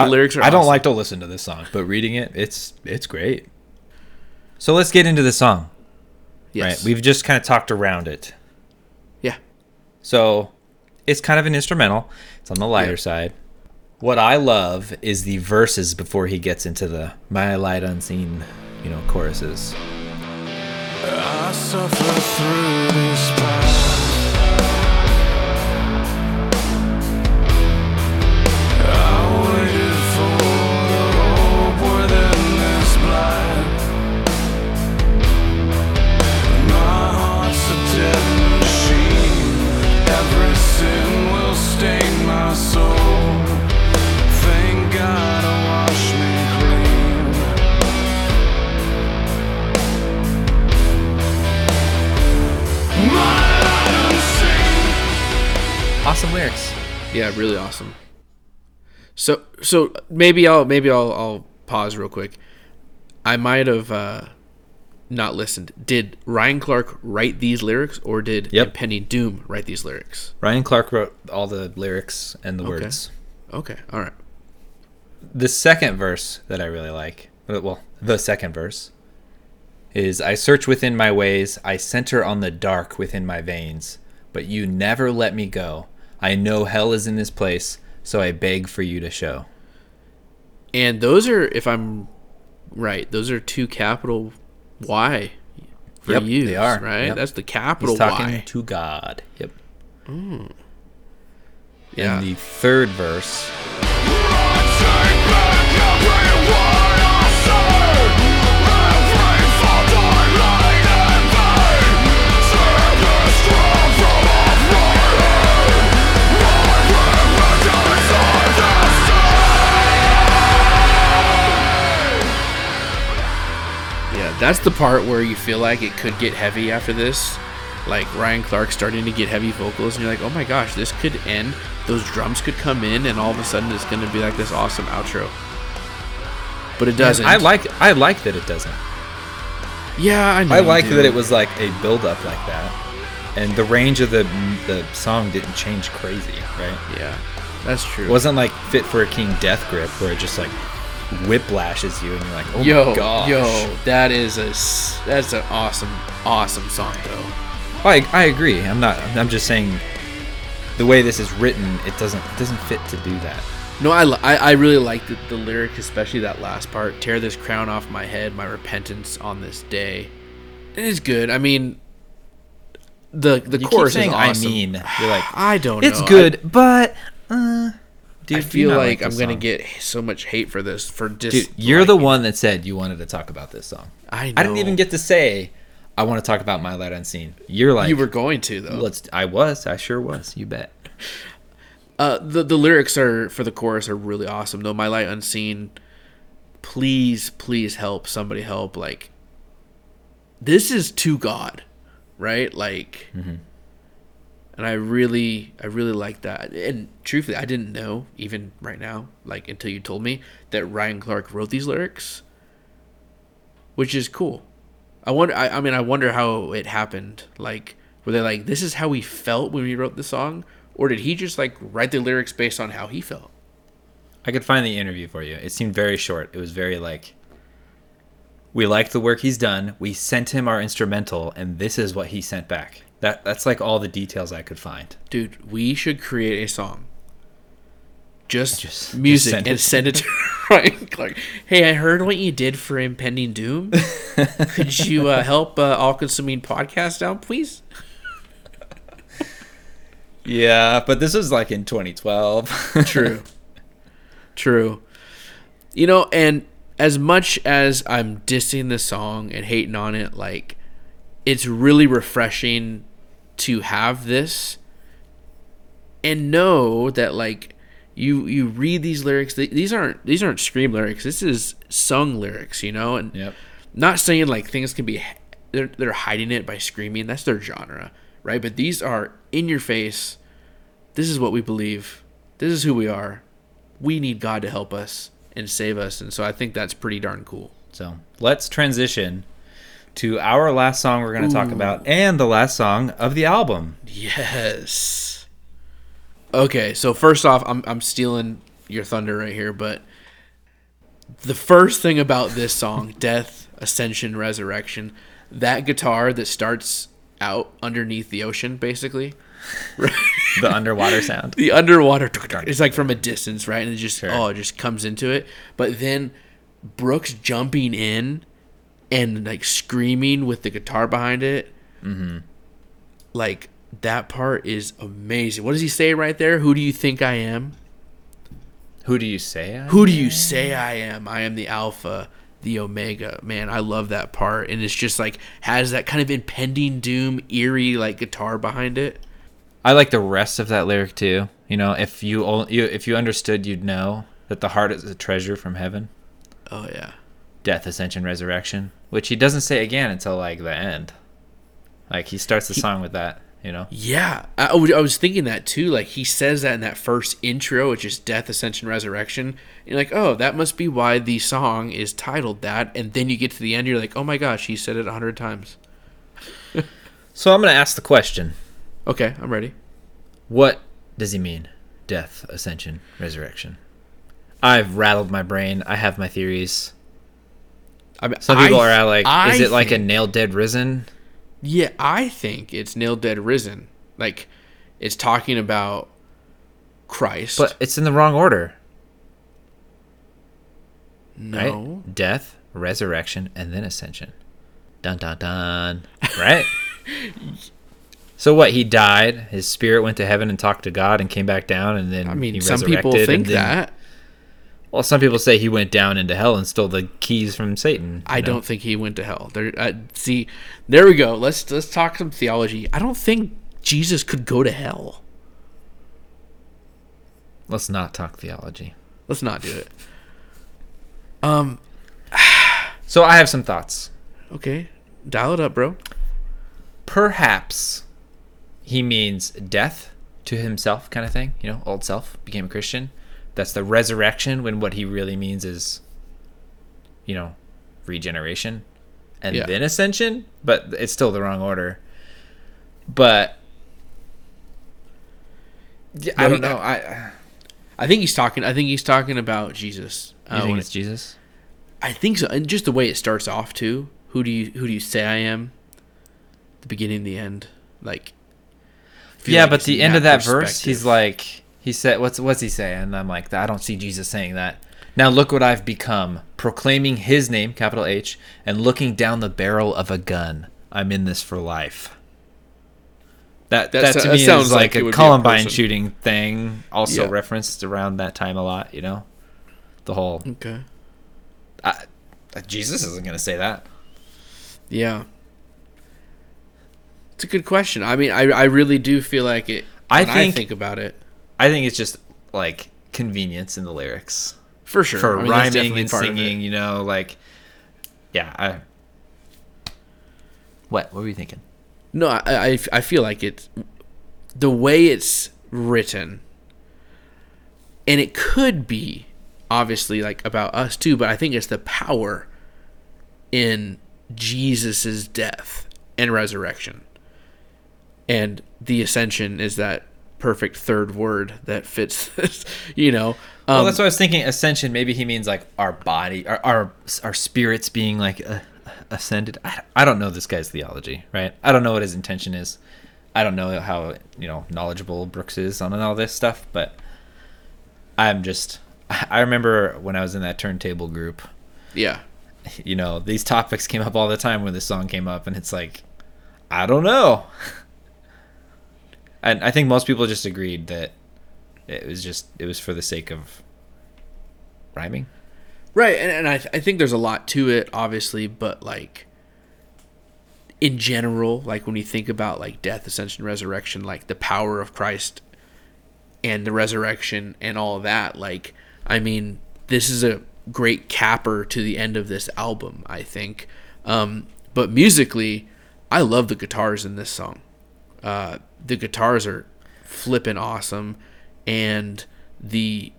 I, lyrics are. I don't awesome. like to listen to this song, but reading it, it's it's great. So let's get into the song. Yes, right? We've just kind of talked around it. Yeah. So it's kind of an instrumental. It's on the lighter yeah. side. What I love is the verses before he gets into the My Light Unseen, you know, choruses. I suffer through this path. I waited for the hope within this blind. My heart's a dead machine. Every sin will stain my soul. God, wash me clean. Yeah, really awesome. So so maybe I'll maybe I'll I'll pause real quick. I might have uh, not listened. Did Ryan Clark write these lyrics, or did yep. Impending Doom write these lyrics? Ryan Clark wrote all the lyrics and the okay. words. Okay, all right. The second verse that I really like, well, the second verse, is, I search within my ways, I center on the dark within my veins, but you never let me go. I know hell is in this place, so I beg for you to show. And those are, if I'm right, those are two capital Y for yep, you. They are. Right? Yep. That's the capital He's talking Y. to God. Yep. Mm. Yeah. And the third verse... That's the part where you feel like it could get heavy after this. Like Ryan Clark starting to get heavy vocals, and you're like, oh my gosh, this could end. Those drums could come in, and all of a sudden it's going to be like this awesome outro. But it doesn't. I like I like that it doesn't. Yeah, I know. I like that it was like a build-up like that. And the range of the the song didn't change crazy, right? Yeah, that's true. It wasn't like Fit for a King Death Grip, where it just like... whiplashes you and you're like, oh yo, my gosh. Yo, that is a that's an awesome awesome song though. I I agree. I'm not. I'm just saying, the way this is written, it doesn't it doesn't fit to do that. No, I I, I really like the, the lyric, especially that last part. Tear this crown off my head, my repentance on this day. It is good. I mean, the the you chorus keep saying, is awesome. I mean, you're like, I don't. It's know. good, I, but. Uh, Dude, I feel like, like I'm going to get so much hate for this. For just Dude, you're the one that said you wanted to talk about this song. I know. I didn't even get to say I want to talk about My Light Unseen. You're like... You were going to, though. Let's. I was. I sure was. You bet. Uh, the, the lyrics are for the chorus are really awesome, though. My Light Unseen, please, please help. Somebody help. Like, this is to God, right? Like... Mm-hmm. And I really, I really like that. And truthfully, I didn't know, even right now, like until you told me, that Ryan Clark wrote these lyrics, which is cool. I wonder. I, I mean, I wonder how it happened. Like, were they like, this is how we felt when we wrote the song, or did he just like write the lyrics based on how he felt? I could find the interview for you. It seemed very short. It was very like, we liked the work he's done. We sent him our instrumental, and this is what he sent back. That That's like all the details I could find. Dude, we should create a song. Just, just music just send and it. send it to Ryan Clark. Hey, I heard what you did for Impending Doom. Could you uh, help uh, All Consuming Podcast out, please? Yeah, but this was like in twenty twelve. True. True. You know, and as much as I'm dissing the song and hating on it, like, it's really refreshing to have this and know that like you you read these lyrics. These aren't these aren't scream lyrics. This is sung lyrics, you know. And yep. Not saying like things can be they're they're hiding it by screaming. That's their genre, right? But these are in your face. This is what we believe. This is who we are. We need God to help us and save us. And so I think that's pretty darn cool. So let's transition to our last song we're going to Ooh. talk about, and the last song of the album. Yes. Okay, so first off, I'm I'm stealing your thunder right here, but the first thing about this song, Death, Ascension, Resurrection, that guitar that starts out underneath the ocean, basically. Right? The underwater sound. The underwater. It's like from a distance, right? And it just, sure. oh, it just comes into it. But then Brooke's jumping in and like screaming with the guitar behind it. Mm-hmm. Like that part is amazing. What does he say right there? Who do you think I am? Who do you say I Who am? do you say I am? I am the Alpha, the Omega. Man, I love that part. And it's just like has that kind of impending doom, eerie like guitar behind it. I like the rest of that lyric too. You know, if you if you understood, you'd know that the heart is a treasure from heaven. Oh yeah. Death, Ascension, Resurrection, which he doesn't say again until like the end. Like he starts the he, song with that. you know? Yeah. I, I was thinking that too. Like, he says that in that first intro, which is Death, Ascension, Resurrection. And you're like, oh, that must be why the song is titled that. And then you get to the end, you're like, oh my gosh, he said it a hundred times. So I'm going to ask the question. Okay, I'm ready. What does he mean? Death, Ascension, Resurrection. I've rattled my brain. I have my theories. I mean, some people I, are like, I is it like think, a Nailed Dead Risen? Yeah, I think it's Nailed Dead Risen. Like, it's talking about Christ. But it's in the wrong order. No. Right? Death, Resurrection, and then Ascension. Dun, dun, dun. Right? So what, he died, his spirit went to heaven and talked to God and came back down, and then I mean, he resurrected. Some people think then, that. Well, some people say he went down into hell and stole the keys from Satan. I know? Don't think he went to hell. There, uh, see, there we go. Let's let's talk some theology. I don't think Jesus could go to hell. Let's not talk theology. Let's not do it. Um. So I have some thoughts. Okay, dial it up, bro. Perhaps he means death to himself, kind of thing. You know, old self became a Christian. That's the resurrection, when what he really means is, you know, regeneration and yeah. then ascension, but it's still the wrong order. But yeah, I don't know. I I think he's talking I think he's talking about Jesus. You uh, think it's it, Jesus? I think so. And just the way it starts off too. Who do you who do you say I am? The beginning, the end. Like Yeah, like but the end of that verse, he's like, he said, what's what's he saying? And I'm like, I don't see Jesus saying that. Now look what I've become, proclaiming his name, capital H, and looking down the barrel of a gun. I'm in this for life. That that, that to so, me that sounds is like, like a Columbine a shooting thing, also yeah. referenced around that time a lot, you know? The whole... Okay. I, Jesus isn't going to say that. Yeah. It's a good question. I mean, I, I really do feel like it... I think, I think about it. I think it's just like convenience in the lyrics, for sure, for I mean, rhyming and singing. You know, like, yeah. I, what? What were you thinking? No, I, I, I feel like it's the way it's written, and it could be obviously like about us too. But I think it's the power in Jesus's death and resurrection, and the ascension is that perfect third word that fits this, you know. Um, well, that's what I was thinking. Ascension, maybe he means like our body, our our, our spirits being like uh, ascended. I, I don't know this guy's theology, right? I don't know what his intention is. I don't know how, you know, knowledgeable Brooks is on all this stuff, but I'm just, I remember when I was in that turntable group. Yeah. You know, these topics came up all the time when this song came up, and it's like, I don't know. And I think most people just agreed that it was just it was for the sake of rhyming, right? And, and I th- I think there's a lot to it, obviously, but like in general, like when you think about like death, ascension, resurrection, like the power of Christ and the resurrection and all of that. Like, I mean, this is a great capper to the end of this album, I think. Um, but musically, I love the guitars in this song. Uh, the guitars are flipping awesome, and the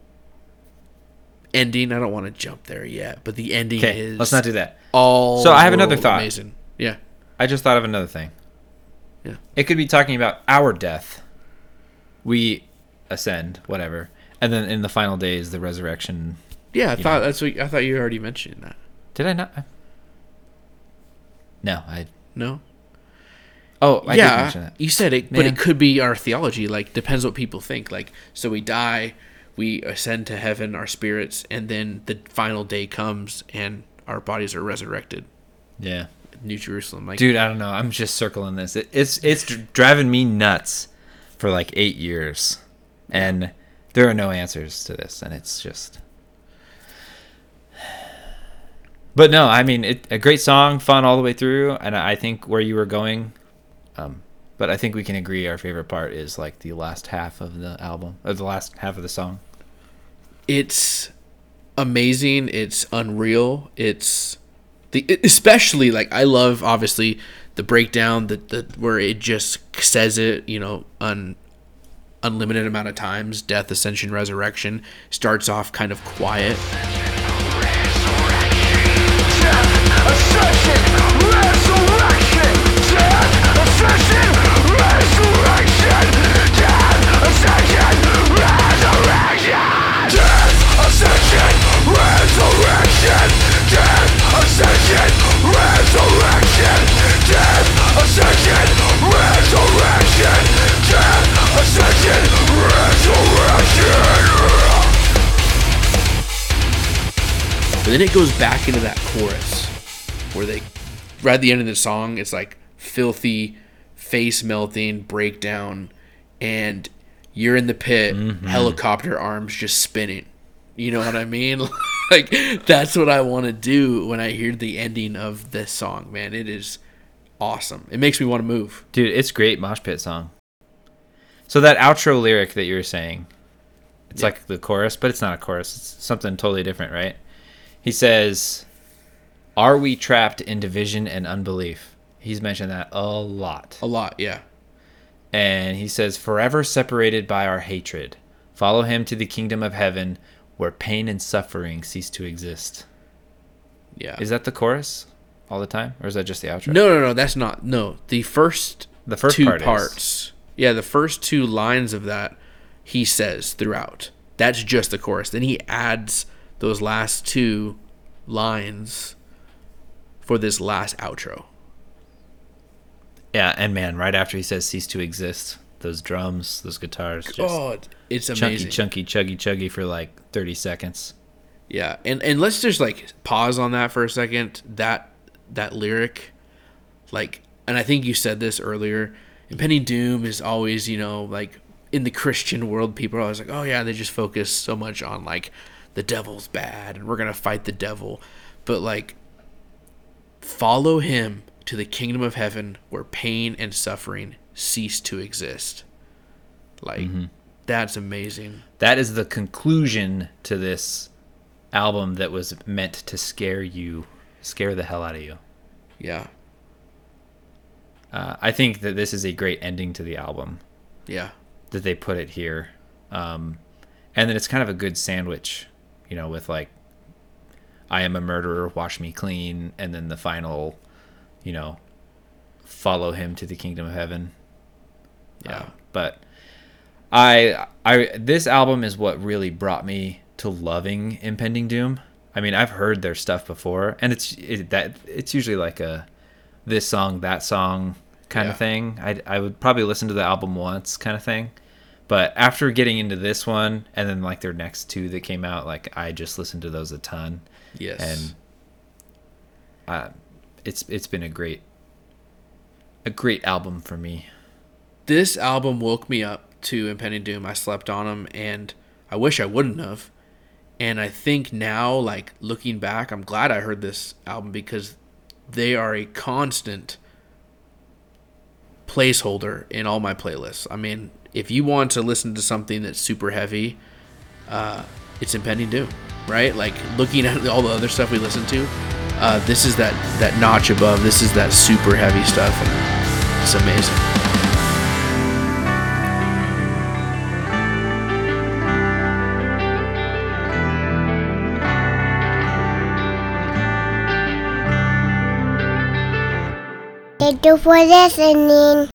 ending, I don't want to jump there yet, but the ending okay, is let's not do that. All so I have another thought. Amazing. Yeah. I just thought of another thing. Yeah. It could be talking about our death. We ascend, whatever. And then in the final days, the resurrection. Yeah, I thought know. that's what I thought you already mentioned that. Did I not? No, I No. Oh, I yeah, did mention that. You said it, Man. But it could be our theology. Like, depends what people think. Like, so we die, we ascend to heaven, our spirits, and then the final day comes, and our bodies are resurrected. Yeah, New Jerusalem. Like, dude, I don't know. I'm just circling this. It, it's it's driving me nuts for like eight years, and there are no answers to this, and it's just. But no, I mean, it a great song, fun all the way through, and I think where you were going. Um, but I think we can agree our favorite part is like the last half of the album, or the last half of the song. It's amazing. It's unreal. It's the, especially like, I love obviously the breakdown that the, where it just says it, you know, un, unlimited amount of times, Death, Ascension, Resurrection, starts off kind of quiet. But then it goes back into that chorus where they, right at the end of the song, it's like filthy, face melting, breakdown, and you're in the pit, mm-hmm. helicopter arms just spinning. You know what I mean? Like, that's what I want to do when I hear the ending of this song, man. It is awesome. It makes me want to move. Dude, it's great mosh pit song. So that outro lyric that you were saying, it's yeah. like the chorus, but it's not a chorus. It's something totally different, right? He says, "Are we trapped in division and unbelief?" He's mentioned that a lot. A lot, yeah. And he says, "Forever separated by our hatred. Follow him to the kingdom of heaven where pain and suffering cease to exist." Yeah. Is that the chorus all the time? Or is that just the outro? No, no, no. That's not. No. The first, the first two part parts. Is. Yeah, the first two lines of that he says throughout. That's just the chorus. Then he adds those last two lines for this last outro. Yeah, and man, right after he says "cease to exist," those drums, those guitars, just God, it's amazing. Chunky, chunky, chuggy, chuggy for like thirty seconds. Yeah, and and let's just like pause on that for a second. That that lyric, like, and I think you said this earlier. Impending Doom is always, you know, like in the Christian world, people are always like, "Oh yeah, they just focus so much on like the devil's bad and we're gonna fight the devil," but like, follow him to the kingdom of heaven where pain and suffering cease to exist. Like, mm-hmm. that's amazing. That is the conclusion to this album that was meant to scare you, scare the hell out of you. Yeah. Uh, I think that this is a great ending to the album. Yeah. That they put it here. Um, and then it's kind of a good sandwich, you know, with like, "I am a murderer, wash me clean," and then the final, you know, "Follow him to the kingdom of heaven." Yeah. Uh, but I, I, this album is what really brought me to loving Impending Doom. I mean, I've heard their stuff before, and it's it, that it's usually like a this song, that song kind yeah. of thing. I, I would probably listen to the album once kind of thing. But after getting into this one and then like their next two that came out, like I just listened to those a ton. Yes. And uh, it's it's been a great a great album for me. This album woke me up to Impending Doom. I slept on them, and I wish I wouldn't have. And I think now, like looking back, I'm glad I heard this album because they are a constant placeholder in all my playlists. I mean, if you want to listen to something that's super heavy, uh, it's Impending Doom, right? Like looking at all the other stuff we listen to, Uh, this is that, that notch above. This is that super heavy stuff. And it's amazing. Thank you for listening.